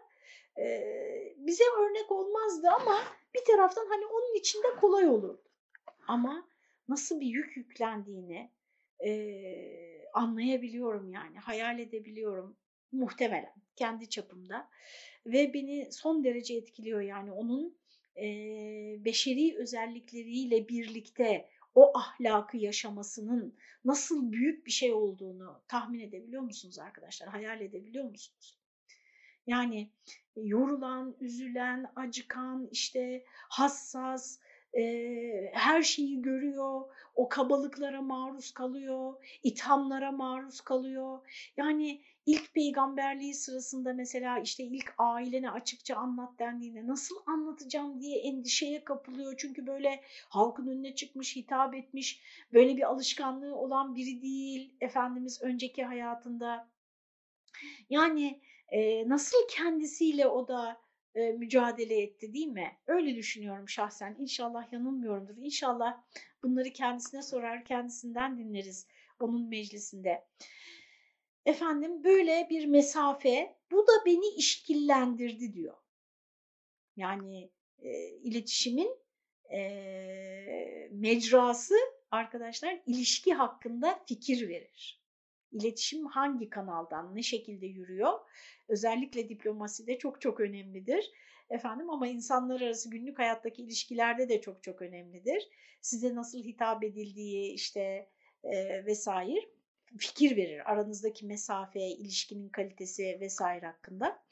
e, bize örnek olmazdı ama bir taraftan hani onun için de kolay olurdu. Ama nasıl bir yük yüklendiğini eee anlayabiliyorum yani, hayal edebiliyorum muhtemelen kendi çapımda ve beni son derece etkiliyor yani onun e, beşeri özellikleriyle birlikte o ahlakı yaşamasının nasıl büyük bir şey olduğunu tahmin edebiliyor musunuz arkadaşlar? Hayal edebiliyor musunuz? Yani yorulan, üzülen, acıkan, işte hassas, e, her şeyi görüyor, o kabalıklara maruz kalıyor, ithamlara maruz kalıyor. Yani ilk peygamberliği sırasında mesela işte ilk ailene açıkça anlat dendiğinde nasıl anlatacağım diye endişeye kapılıyor. Çünkü böyle halkın önüne çıkmış, hitap etmiş, böyle bir alışkanlığı olan biri değil Efendimiz önceki hayatında. Yani e, nasıl kendisiyle o da e, mücadele etti, değil mi? Öyle düşünüyorum şahsen. İnşallah yanılmıyorumdur. İnşallah bunları kendisine sorar, kendisinden dinleriz onun meclisinde. Efendim, böyle bir mesafe, bu da beni işkillendirdi diyor. Yani e, iletişimin e, mecrası arkadaşlar ilişki hakkında fikir verir. İletişim hangi kanaldan, ne şekilde yürüyor? Özellikle diplomaside çok çok önemlidir. Efendim, ama insanlar arası günlük hayattaki ilişkilerde de çok çok önemlidir. Size nasıl hitap edildiği işte e, vesaire fikir verir. Aranızdaki mesafe, ilişkinin kalitesi vesaire hakkında.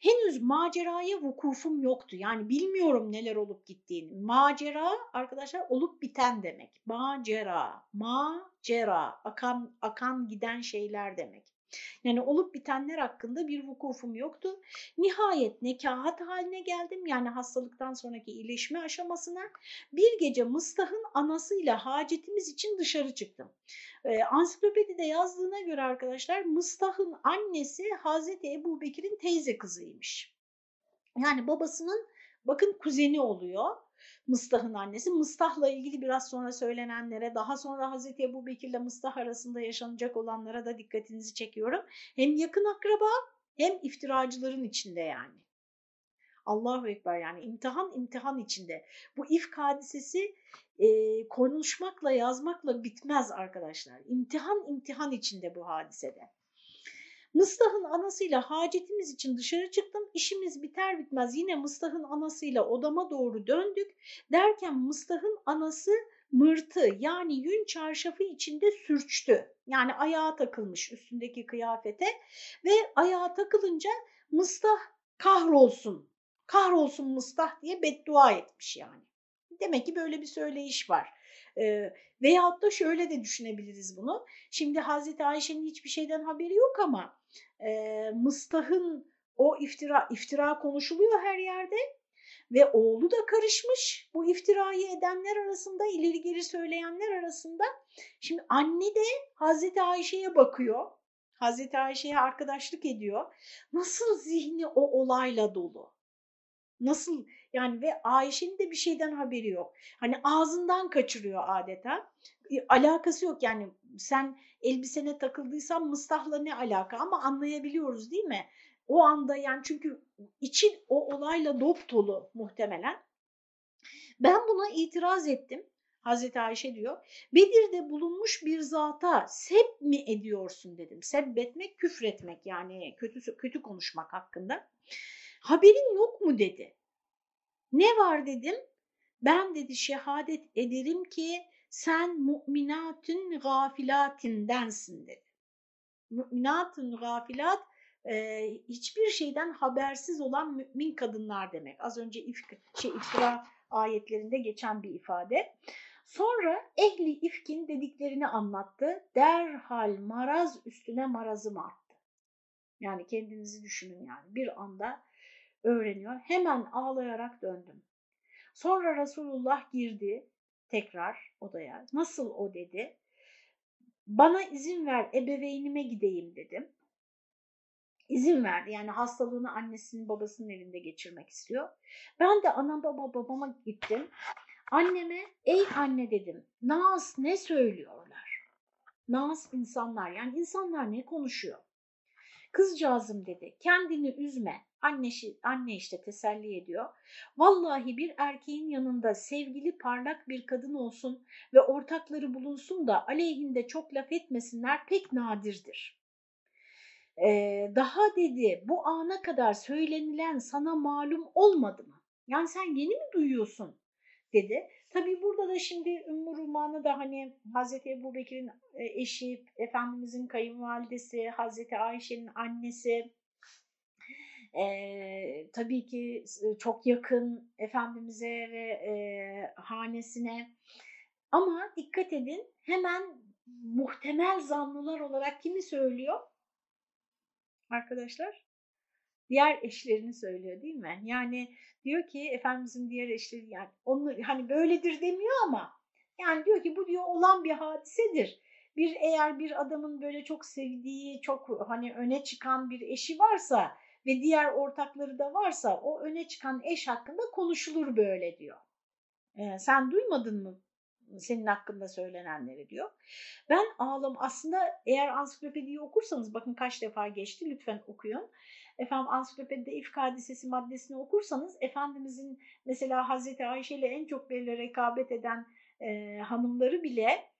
Henüz maceraya vukufum yoktu. Yani bilmiyorum neler olup gittiğini. Macera arkadaşlar olup biten demek. Macera, macera, akan, akan giden şeyler demek. Yani olup bitenler hakkında bir vukufum yoktu. Nihayet nekahat haline geldim. Yani hastalıktan sonraki iyileşme aşamasına. Bir gece Mıstah'ın anasıyla hacetimiz için dışarı çıktım. Ee, ansiklopedide yazdığına göre arkadaşlar Mıstah'ın annesi Hazreti Ebubekir'in teyze kızıymış. Yani babasının bakın kuzeni oluyor. Mıstah'ın annesi. Mıstah'la ilgili biraz sonra söylenenlere, daha sonra Hazreti Ebubekir'le Mıstah arasında yaşanacak olanlara da dikkatinizi çekiyorum. Hem yakın akraba hem iftiracıların içinde yani. Allahu Ekber, yani imtihan imtihan içinde. Bu ifk hadisesi e, konuşmakla, yazmakla bitmez arkadaşlar. İmtihan imtihan içinde bu hadisede. Mıstah'ın anasıyla hacetimiz için dışarı çıktım. İşimiz biter bitmez yine Mıstah'ın anasıyla odama doğru döndük. Derken Mıstah'ın anası mırtı, yani yün çarşafı içinde sürçtü. Yani ayağa takılmış üstündeki kıyafete ve ayağa takılınca Mıstah kahrolsun, kahrolsun Mıstah diye beddua etmiş yani. Demek ki böyle bir söyleyiş var. Veyahut da şöyle de düşünebiliriz bunu. Şimdi Hazreti Ayşe'nin hiçbir şeyden haberi yok ama e, Mıstah'ın o iftira, iftira konuşuluyor her yerde ve oğlu da karışmış bu iftirayı edenler arasında, ileri geri söyleyenler arasında. Şimdi anne de Hazreti Ayşe'ye bakıyor, Hazreti Ayşe'ye arkadaşlık ediyor. Nasıl zihni o olayla dolu? Nasıl yani, ve Ayşe'nin de bir şeyden haberi yok. Hani ağzından kaçırıyor adeta. Alakası yok yani, sen elbisene takıldıysan Mıstah'la ne alaka, ama anlayabiliyoruz değil mi? O anda yani, çünkü için o olayla dop dolu muhtemelen. Ben buna itiraz ettim. Hazreti Ayşe diyor, Bedir'de bulunmuş bir zata seb mi ediyorsun dedim. Sebbetmek, küfretmek yani, kötü, kötü konuşmak hakkında. Haberin yok mu dedi. Ne var dedim. Ben dedi şehadet ederim ki sen müminatın gafilatindensin dedi. Müminatın gafilat, e, hiçbir şeyden habersiz olan mümin kadınlar demek. Az önce ifk, şey, iftira ayetlerinde geçen bir ifade. Sonra ehli ifkin dediklerini anlattı. Derhal maraz üstüne marazım arttı. Yani kendinizi düşünün yani, bir anda öğreniyor. Hemen ağlayarak döndüm. Sonra Resulullah girdi tekrar odaya. Nasıl o dedi. Bana izin ver, ebeveynime gideyim dedim. İzin verdi. Yani hastalığını annesinin, babasının elinde geçirmek istiyor. Ben de ana baba babama gittim. Anneme, ey anne dedim. Nas ne söylüyorlar? Nas insanlar. Yani insanlar ne konuşuyor? Kızcağızım dedi, kendini üzme. Annesi, anne işte teselli ediyor. Vallahi bir erkeğin yanında sevgili parlak bir kadın olsun ve ortakları bulunsun da aleyhinde çok laf etmesinler, pek nadirdir. Ee, daha dedi, bu ana kadar söylenilen sana malum olmadı mı? Yani sen yeni mi duyuyorsun dedi. Tabii burada da şimdi Ümmü Ruman'ı da, hani Hazreti Ebubekir'in eşi, Efendimiz'in kayınvalidesi, Hazreti Ayşe'nin annesi, E, tabii ki çok yakın Efendimiz'e ve e, hanesine. Ama dikkat edin, hemen muhtemel zanlılar olarak kimi söylüyor? Arkadaşlar, diğer eşlerini söylüyor değil mi? Yani diyor ki Efendimiz'in diğer eşleri, yani onu hani böyledir demiyor ama yani diyor ki bu diyor olan bir hadisedir. Bir eğer bir adamın böyle çok sevdiği, çok hani öne çıkan bir eşi varsa ve diğer ortakları da varsa o öne çıkan eş hakkında konuşulur böyle diyor. Ee, sen duymadın mı senin hakkında söylenenleri diyor. Ben ağlam aslında eğer ansiklopediyi okursanız, bakın kaç defa geçti, lütfen okuyun. Efendim ansiklopedide İfk Hadisesi maddesini okursanız Efendimizin mesela Hazreti Ayşe ile en çok böyle rekabet eden e, hanımları bile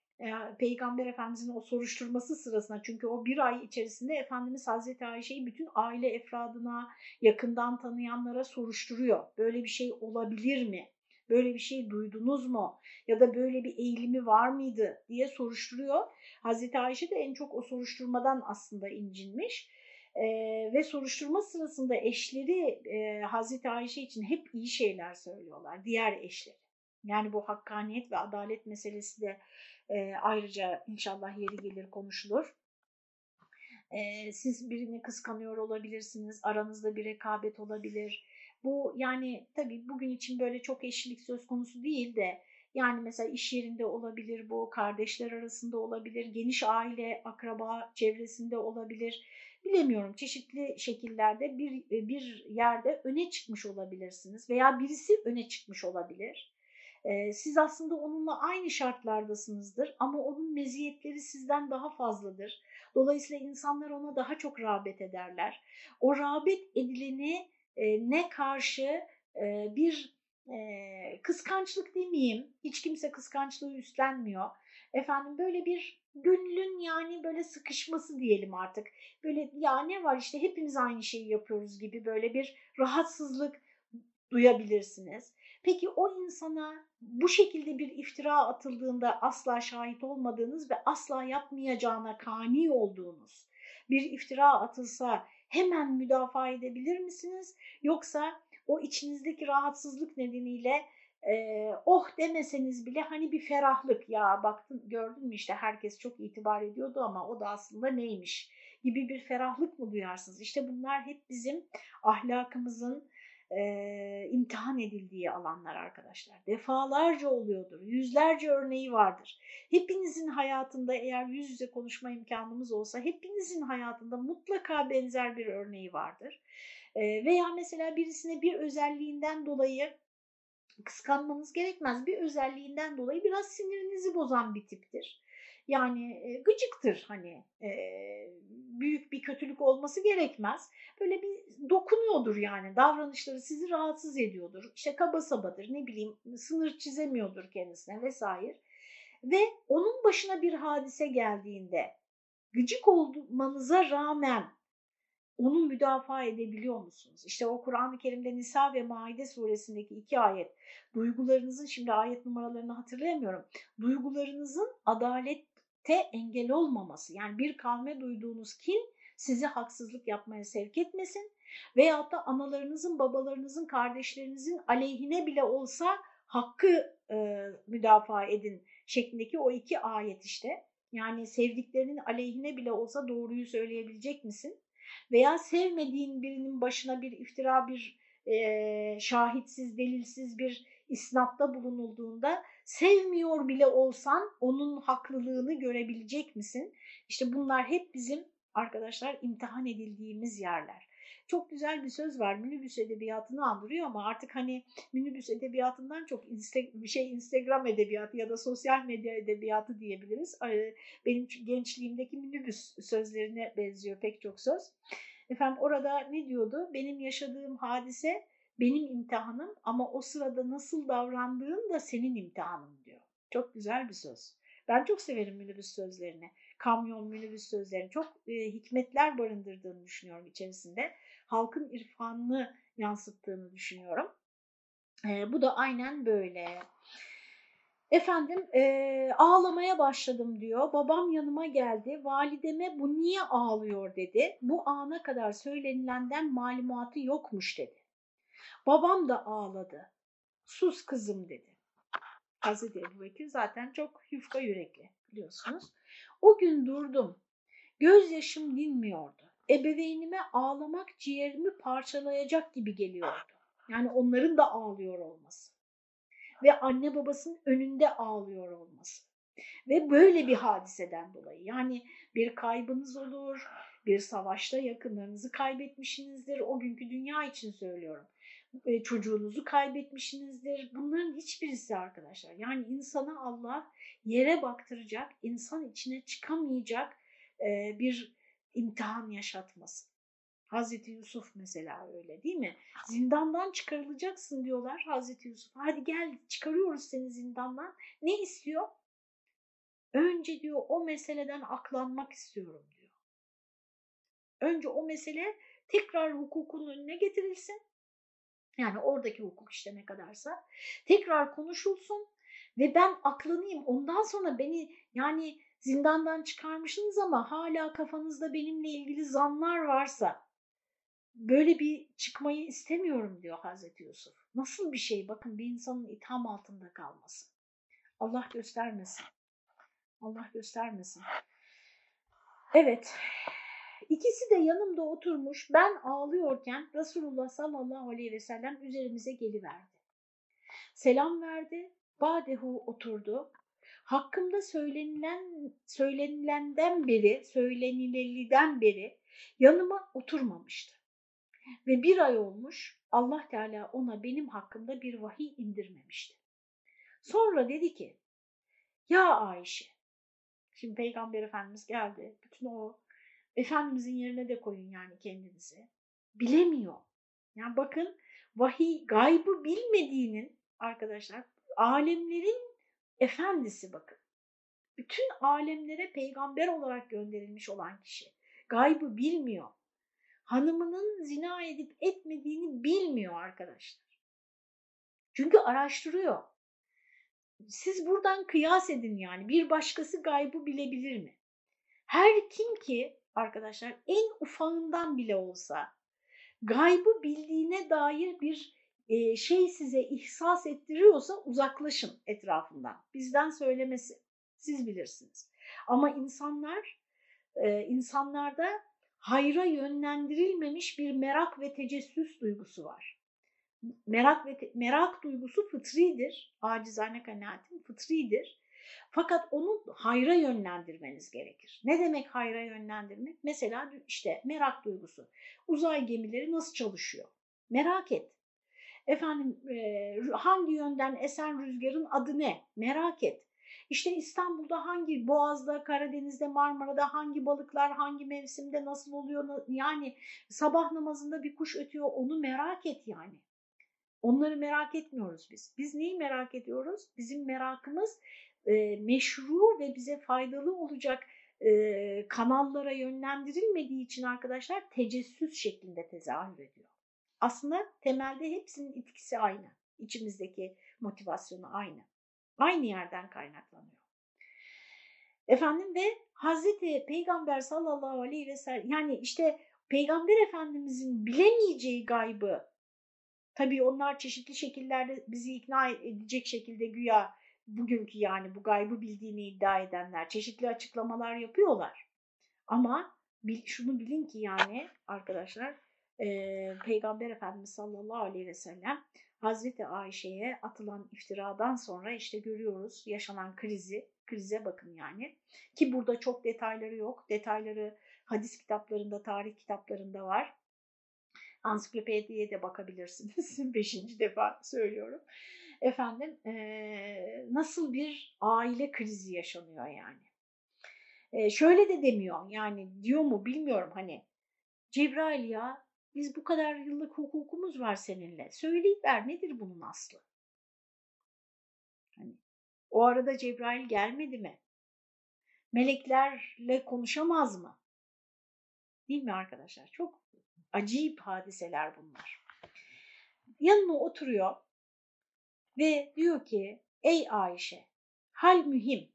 Peygamber Efendimiz'in o soruşturması sırasında, çünkü o bir ay içerisinde Efendimiz Hazreti Ayşe'yi bütün aile efradına, yakından tanıyanlara soruşturuyor. Böyle bir şey olabilir mi? Böyle bir şey duydunuz mu? Ya da böyle bir eğilimi var mıydı diye soruşturuyor. Hazreti Ayşe de en çok o soruşturmadan aslında incinmiş. Ee, ve soruşturma sırasında eşleri e, Hazreti Ayşe için hep iyi şeyler söylüyorlar, diğer eşleri. Yani bu hakkaniyet ve adalet meselesi de e, ayrıca inşallah yeri gelir konuşulur. E, siz birini kıskanıyor olabilirsiniz, aranızda bir rekabet olabilir. Bu yani tabii bugün için böyle çok eşlilik söz konusu değil de yani mesela iş yerinde olabilir bu, kardeşler arasında olabilir, geniş aile, akraba çevresinde olabilir. Bilemiyorum, çeşitli şekillerde bir, bir yerde öne çıkmış olabilirsiniz veya birisi öne çıkmış olabilir. Siz aslında onunla aynı şartlardasınızdır ama onun meziyetleri sizden daha fazladır. Dolayısıyla insanlar ona daha çok rağbet ederler. O rağbet edileni ne karşı bir kıskançlık demeyeyim, hiç kimse kıskançlığı üstlenmiyor. Efendim böyle bir gönlün yani böyle sıkışması diyelim artık. Böyle ya ne var işte hepimiz aynı şeyi yapıyoruz gibi böyle bir rahatsızlık duyabilirsiniz. Peki o insana bu şekilde bir iftira atıldığında asla şahit olmadığınız ve asla yapmayacağına kani olduğunuz bir iftira atılsa hemen müdafaa edebilir misiniz? Yoksa o içinizdeki rahatsızlık nedeniyle e, oh demeseniz bile hani bir ferahlık, ya baktın gördün mü işte herkes çok itibar ediyordu ama o da aslında neymiş gibi bir ferahlık mı duyarsınız? İşte bunlar hep bizim ahlakımızın Ee, imtihan edildiği alanlar arkadaşlar. Defalarca oluyordur. Yüzlerce örneği vardır. Hepinizin hayatında, eğer yüz yüze konuşma imkanımız olsa, hepinizin hayatında mutlaka benzer bir örneği vardır. Ee, veya mesela birisine bir özelliğinden dolayı kıskanmanız gerekmez. Bir özelliğinden dolayı biraz sinirinizi bozan bir tiptir. Yani gıcıktır, hani büyük bir kötülük olması gerekmez. Böyle bir dokunuyordur yani, davranışları sizi rahatsız ediyordur. İşte kaba sabadır, ne bileyim sınır çizemiyordur kendisine vesaire. Ve onun başına bir hadise geldiğinde gıcık olmanıza rağmen onu müdafaa edebiliyor musunuz? İşte o Kur'an-ı Kerim'de Nisa ve Maide Suresindeki iki ayet, duygularınızın, şimdi ayet numaralarını hatırlayamıyorum, duygularınızın adalette engel olmaması, yani bir kavme duyduğunuz kin sizi haksızlık yapmaya sevk etmesin veyahut da analarınızın, babalarınızın, kardeşlerinizin aleyhine bile olsa hakkı e, müdafaa edin şeklindeki o iki ayet işte. Yani sevdiklerinin aleyhine bile olsa doğruyu söyleyebilecek misin? Veya sevmediğin birinin başına bir iftira, bir e, şahitsiz, delilsiz bir isnatta bulunulduğunda sevmiyor bile olsan onun haklılığını görebilecek misin? İşte bunlar hep bizim arkadaşlar imtihan edildiğimiz yerler. Çok güzel bir söz var, minibüs edebiyatını andırıyor ama artık hani minibüs edebiyatından çok insta- şey Instagram edebiyatı ya da sosyal medya edebiyatı diyebiliriz. Benim gençliğimdeki minibüs sözlerine benziyor pek çok söz. Efendim orada ne diyordu? Benim yaşadığım hadise benim imtihanım ama o sırada nasıl davrandığın da senin imtihanın diyor. Çok güzel bir söz. Ben çok severim minibüs sözlerini. Kamyon, minibüs sözlerini çok e, hikmetler barındırdığını düşünüyorum içerisinde. Halkın irfanını yansıttığını düşünüyorum. E, bu da aynen böyle. Efendim e, ağlamaya başladım diyor. Babam yanıma geldi. Valideme bu niye ağlıyor dedi. Bu ana kadar söylenilenden malumatı yokmuş dedi. Babam da ağladı. Sus kızım dedi. Hazreti Ebubekir zaten çok yufka yürekli biliyorsunuz. O gün durdum. Gözyaşım dinmiyordu. Ebeveynime ağlamak ciğerimi parçalayacak gibi geliyordu. Yani onların da ağlıyor olması. Ve anne babasının önünde ağlıyor olması. Ve böyle bir hadiseden dolayı. Yani bir kaybınız olur, bir savaşta yakınlarınızı kaybetmişsinizdir. O günkü dünya için söylüyorum. Çocuğunuzu kaybetmişsinizdir. Bunların hiçbirisi arkadaşlar. Yani insana Allah yere baktıracak, insan içine çıkamayacak bir imtihan yaşatmasın. Hazreti Yusuf mesela öyle değil mi? Zindandan çıkarılacaksın diyorlar Hazreti Yusuf. Hadi gel çıkarıyoruz seni zindandan. Ne istiyor? Önce diyor o meseleden aklanmak istiyorum diyor. Önce o mesele tekrar hukukun önüne getirilsin. Yani oradaki hukuk işte ne kadarsa. Tekrar konuşulsun ve ben aklanayım. Ondan sonra beni yani zindandan çıkarmışsınız ama hala kafanızda benimle ilgili zanlar varsa böyle bir çıkmayı istemiyorum diyor Hazreti Yusuf. Nasıl bir şey? Bakın bir insanın itham altında kalması. Allah göstermesin. Allah göstermesin. Evet. İkisi de yanımda oturmuş. Ben ağlıyorken Resulullah sallallahu aleyhi ve sellem üzerimize geliverdi. Selam verdi. Badehu oturdu. Hakkımda söylenilen, söylenilenden beri, söylenilenden beri yanıma oturmamıştı. Ve bir ay olmuş, Allah Teala ona benim hakkımda bir vahiy indirmemişti. Sonra dedi ki, ya Ayşe, şimdi Peygamber Efendimiz geldi, bütün o Efendimizin yerine de koyun yani kendinizi, bilemiyor. Yani bakın vahiy gaybı bilmediğinin arkadaşlar, alemlerin Efendisi bakın, bütün alemlere peygamber olarak gönderilmiş olan kişi, gaybı bilmiyor, hanımının zina edip etmediğini bilmiyor arkadaşlar. Çünkü araştırıyor. Siz buradan kıyas edin yani, bir başkası gaybı bilebilir mi? Her kim ki arkadaşlar en ufağından bile olsa gaybı bildiğine dair bir şey size ihsas ettiriyorsa uzaklaşın etrafından. Bizden söylemesi, siz bilirsiniz. Ama insanlar, insanlarda hayra yönlendirilmemiş bir merak ve tecessüs duygusu var. Merak ve te, merak duygusu fıtridir, acizane kanaatim fıtridir. Fakat onu hayra yönlendirmeniz gerekir. Ne demek hayra yönlendirmek? Mesela işte merak duygusu. Uzay gemileri nasıl çalışıyor? Merak et. Efendim hangi yönden esen rüzgarın adı ne? Merak et. İşte İstanbul'da hangi boğazda, Karadeniz'de, Marmara'da hangi balıklar, hangi mevsimde nasıl oluyor? Yani sabah namazında bir kuş ötüyor, onu merak et yani. Onları merak etmiyoruz biz. Biz neyi merak ediyoruz? Bizim merakımız meşru ve bize faydalı olacak kanallara yönlendirilmediği için arkadaşlar tecessüs şeklinde tezahür ediyor. Aslında temelde hepsinin etkisi aynı. İçimizdeki motivasyonu aynı. Aynı yerden kaynaklanıyor. Efendim ve Hazreti Peygamber sallallahu aleyhi ve sellem yani işte Peygamber Efendimizin bilemeyeceği gaybı, tabii onlar çeşitli şekillerde bizi ikna edecek şekilde güya bugünkü yani bu gaybı bildiğini iddia edenler çeşitli açıklamalar yapıyorlar. Ama şunu bilin ki yani arkadaşlar Peygamber Efendimiz sallallahu aleyhi ve sellem Hazreti Ayşe'ye atılan iftiradan sonra işte görüyoruz yaşanan krizi, krize bakın yani. Ki burada çok detayları yok. Detayları hadis kitaplarında, tarih kitaplarında var. Ansiklopediye de bakabilirsiniz. Beşinci defa söylüyorum. Efendim nasıl bir aile krizi yaşanıyor yani. Şöyle de demiyor yani diyor mu bilmiyorum hani Cebrail ya. Biz bu kadar yıllık hukukumuz var seninle. Söyleyiver nedir bunun aslı? Hani, o arada Cebrail gelmedi mi? Meleklerle konuşamaz mı? Değil mi arkadaşlar? Çok acayip hadiseler bunlar. Yanına oturuyor ve diyor ki ey Ayşe hal mühim.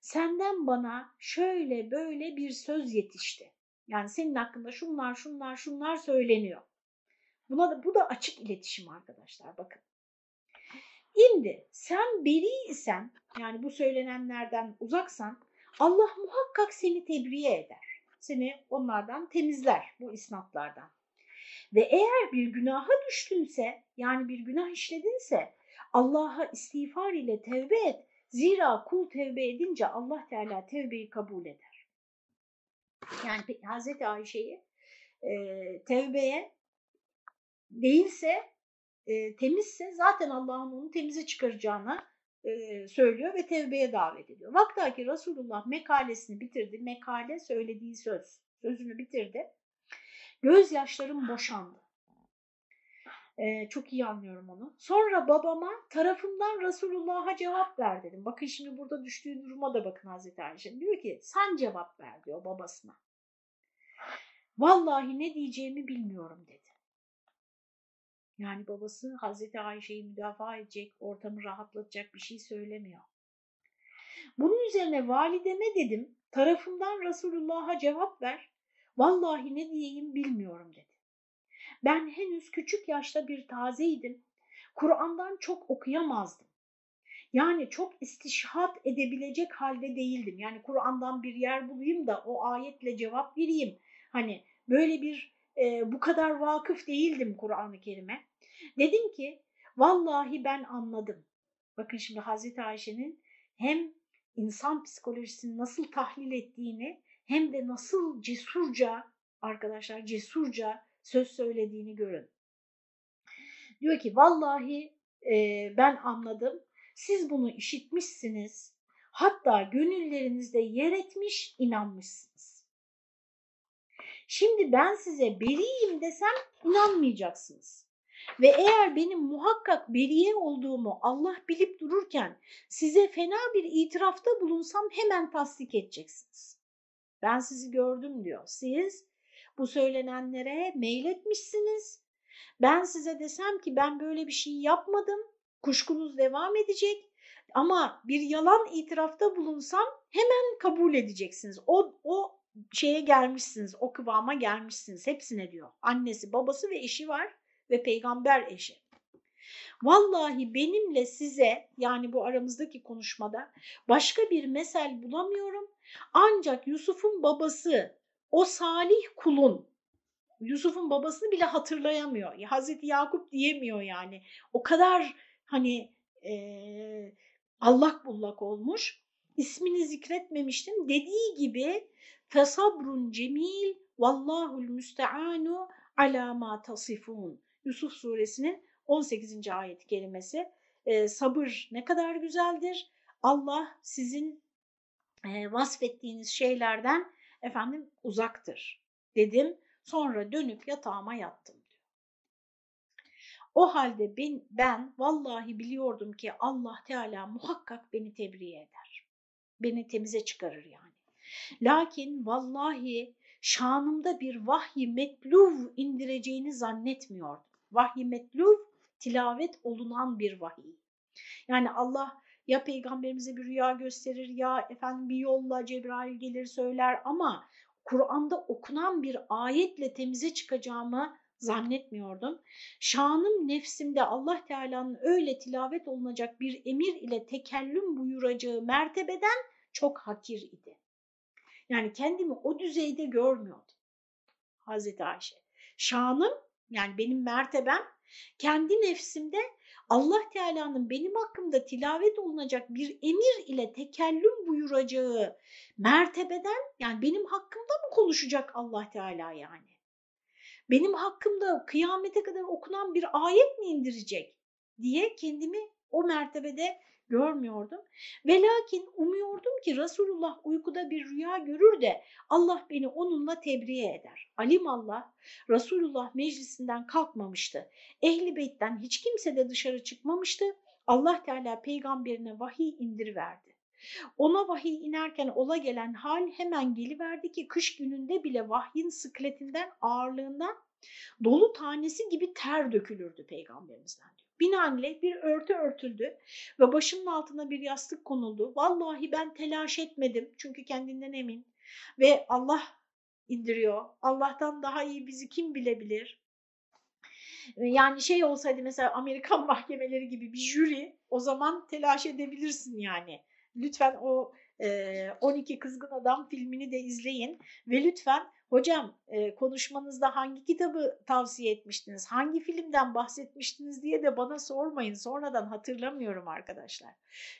Senden bana şöyle böyle bir söz yetişti. Yani senin hakkında şunlar şunlar şunlar söyleniyor. Buna da, bu da açık iletişim arkadaşlar, bakın. Şimdi sen beri isen, yani bu söylenenlerden uzaksan, Allah muhakkak seni tebriye eder. Seni onlardan temizler, bu isnatlardan. Ve eğer bir günaha düştünse, yani bir günah işledinse, Allah'a istiğfar ile tevbe et. Zira kul tevbe edince Allah Teala tevbeyi kabul eder. Yani Hazreti Ayşe'yi e, tevbeye değilse, e, temizse zaten Allah'ın onu temize çıkaracağını e, söylüyor ve tevbeye davet ediyor. Vaktaki Resulullah mekalesini bitirdi. Mekale söylediği söz. Sözünü bitirdi. Gözyaşlarım boşandı. Ee, çok iyi anlıyorum onu. Sonra babama tarafımdan Resulullah'a cevap ver dedim. Bakın şimdi burada düştüğü duruma da bakın Hazreti Ayşe. Diyor ki sen cevap ver diyor babasına. Vallahi ne diyeceğimi bilmiyorum dedi. Yani babası Hazreti Ayşe'yi müdafaa edecek, ortamı rahatlatacak bir şey söylemiyor. Bunun üzerine valideme dedim tarafımdan Resulullah'a cevap ver. Vallahi ne diyeyim bilmiyorum dedi. Ben henüz küçük yaşta bir tazeydim. Kur'an'dan çok okuyamazdım. Yani çok istişhat edebilecek halde değildim. Yani Kur'an'dan bir yer bulayım da o ayetle cevap vereyim. Hani böyle bir e, bu kadar vakıf değildim Kur'an-ı Kerim'e. Dedim ki vallahi ben anladım. Bakın şimdi Hazreti Ayşe'nin hem insan psikolojisini nasıl tahlil ettiğini hem de nasıl cesurca arkadaşlar cesurca söz söylediğini görün. Diyor ki vallahi e, ben anladım. Siz bunu işitmişsiniz. Hatta gönüllerinizde yer etmiş, inanmışsınız. Şimdi ben size beriyim desem inanmayacaksınız. Ve eğer benim muhakkak beriye olduğumu Allah bilip dururken size fena bir itirafta bulunsam hemen tasdik edeceksiniz. Ben sizi gördüm diyor. Siz bu söylenenlere meyletmişsiniz. Ben size desem ki ben böyle bir şey yapmadım, kuşkunuz devam edecek ama bir yalan itirafta bulunsam hemen kabul edeceksiniz. O, o şeye gelmişsiniz, o kıvama gelmişsiniz hepsine diyor. Annesi, babası ve eşi var ve peygamber eşi. Vallahi benimle size yani bu aramızdaki konuşmada başka bir mesel bulamıyorum. Ancak Yusuf'un babası, o salih kulun, Yusuf'un babasını bile hatırlayamıyor. Hazreti Yakup diyemiyor yani. O kadar hani e, allak bullak olmuş. İsmini zikretmemiştim. Dediği gibi fesabrun cemil vallahul müsteanu ala ma tasifun. Yusuf suresinin on sekizinci ayet-i kerimesi. E, sabır ne kadar güzeldir. Allah sizin e, vasfettiğiniz şeylerden efendim uzaktır dedim. Sonra dönüp yatağıma yattım diyor. O halde ben, ben vallahi biliyordum ki Allah Teala muhakkak beni tebriye eder. Beni temize çıkarır yani. Lakin vallahi şanımda bir vahyi metluv indireceğini zannetmiyordum. Vahyi metluv tilavet olunan bir vahiy. Yani Allah ya peygamberimize bir rüya gösterir ya efendim bir yolla Cebrail gelir söyler ama Kur'an'da okunan bir ayetle temize çıkacağımı zannetmiyordum. Şanım nefsimde Allah Teala'nın öyle tilavet olunacak bir emir ile tekellüm buyuracağı mertebeden çok hakir idi. Yani kendimi o düzeyde görmüyordum Hazreti Ayşe. Şanım yani benim mertebem kendi nefsimde Allah Teala'nın benim hakkımda tilavet olunacak bir emir ile tekellüm buyuracağı mertebeden yani benim hakkımda mı konuşacak Allah Teala yani? Benim hakkımda kıyamete kadar okunan bir ayet mi indirecek diye kendimi o mertebede görmüyordum. Ve lakin umuyordum ki Resulullah uykuda bir rüya görür de Allah beni onunla tebriye eder. Alimallah Resulullah meclisinden kalkmamıştı. Ehli beytten hiç kimse de dışarı çıkmamıştı. Allah Teala peygamberine vahiy indiriverdi. Ona vahiy inerken ola gelen hal hemen geliverdi ki kış gününde bile vahyin sıkletinden, ağırlığından dolu tanesi gibi ter dökülürdü peygamberimizden diyor. binaenaleyh bir örtü örtüldü ve başımın altına bir yastık konuldu. Vallahi ben telaş etmedim çünkü kendinden emin ve Allah indiriyor. Allah'tan daha iyi bizi kim bilebilir? Yani şey olsaydı mesela Amerikan mahkemeleri gibi bir jüri, o zaman telaş edebilirsin yani. Lütfen o on iki Kızgın Adam filmini de izleyin ve lütfen hocam konuşmanızda hangi kitabı tavsiye etmiştiniz, hangi filmden bahsetmiştiniz diye de bana sormayın. Sonradan hatırlamıyorum arkadaşlar.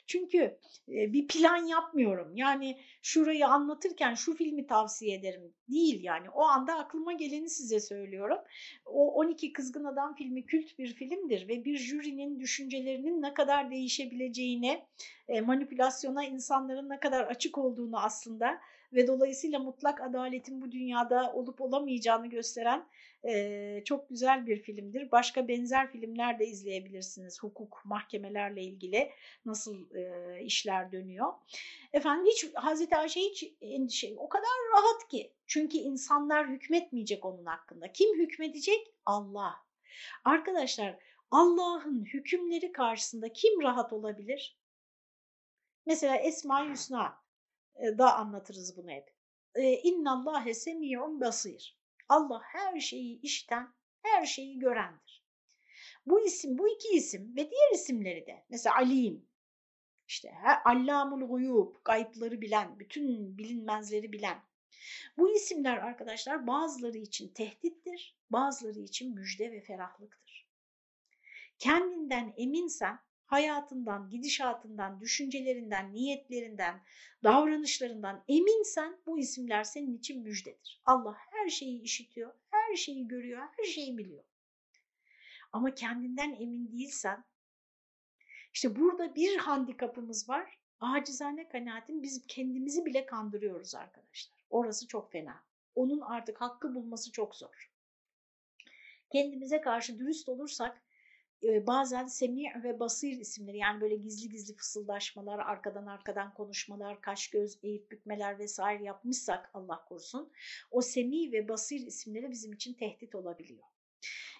Çünkü bir plan yapmıyorum. Yani şurayı anlatırken şu filmi tavsiye ederim değil yani. O anda aklıma geleni size söylüyorum. O on iki Kızgın Adam filmi kült bir filmdir ve bir jürinin düşüncelerinin ne kadar değişebileceğini, manipülasyona insanların ne kadar açık olduğunu aslında ve dolayısıyla mutlak adaletin bu dünyada olup olamayacağını gösteren e, çok güzel bir filmdir. Başka benzer filmler de izleyebilirsiniz. Hukuk, mahkemelerle ilgili nasıl e, işler dönüyor. Efendim hiç Hazreti Ayşe hiç endişe, o kadar rahat ki. Çünkü insanlar hükmetmeyecek onun hakkında. Kim hükmedecek? Allah. Arkadaşlar Allah'ın hükümleri karşısında kim rahat olabilir? Mesela Esma-i Hüsna da anlatırız bunu hep. İnnallâhe semî'un basîr. Allah her şeyi işiten, her şeyi görendir. Bu isim, bu iki isim ve diğer isimleri de mesela Alim, işte Allamul Guyub, gayıpları bilen, bütün bilinmezleri bilen. Bu isimler arkadaşlar bazıları için tehdittir, bazıları için müjde ve ferahlıktır. Kendinden eminsen, hayatından, gidişatından, düşüncelerinden, niyetlerinden, davranışlarından eminsen bu isimler senin için müjdedir. Allah her şeyi işitiyor, her şeyi görüyor, her şeyi biliyor. Ama kendinden emin değilsen, işte burada bir handikapımız var. Acizane kanaatim, biz kendimizi bile kandırıyoruz arkadaşlar. Orası çok fena. Onun artık hakkı bulması çok zor. Kendimize karşı dürüst olursak, bazen Semih ve Basir isimleri, yani böyle gizli gizli fısıldaşmalar, arkadan arkadan konuşmalar, kaş göz eğip bükmeler vesaire yapmışsak Allah korusun, o Semih ve Basir isimleri bizim için tehdit olabiliyor.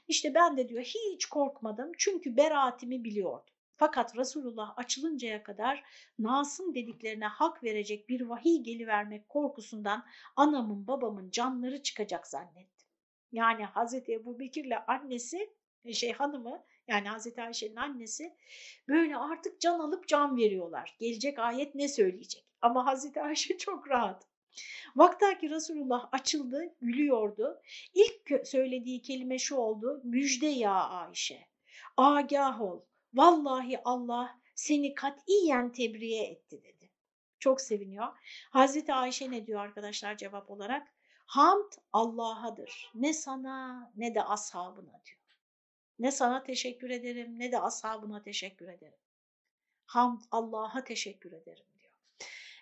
İşte ben de diyor hiç korkmadım çünkü beraatimi biliyordum. Fakat Resulullah açılıncaya kadar Nas'ın dediklerine hak verecek bir vahiy gelivermek korkusundan anamın babamın canları çıkacak zannettim. Yani Hazreti Ebubekir'le annesi, şey hanımı, yani Hazreti Ayşe'nin annesi böyle artık can alıp can veriyorlar. Gelecek ayet ne söyleyecek? Ama Hazreti Ayşe çok rahat. Vaktaki Resulullah açıldı, gülüyordu. İlk söylediği kelime şu oldu: müjde ya Ayşe, agah ol. Vallahi Allah seni katiyen tebriye etti dedi. Çok seviniyor. Hazreti Ayşe ne diyor arkadaşlar cevap olarak? Hamd Allah'adır. Ne sana ne de ashabına diyor. Ne sana teşekkür ederim ne de ashabına teşekkür ederim. Hamd Allah'a teşekkür ederim diyor.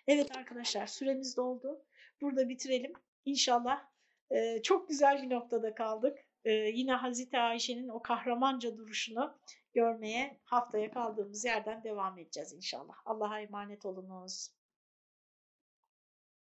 Evet arkadaşlar, süremiz doldu. Burada bitirelim. İnşallah e, çok güzel bir noktada kaldık. E, yine Hazreti Ayşe'nin o kahramanca duruşunu görmeye haftaya kaldığımız yerden devam edeceğiz inşallah. Allah'a emanet olunuz.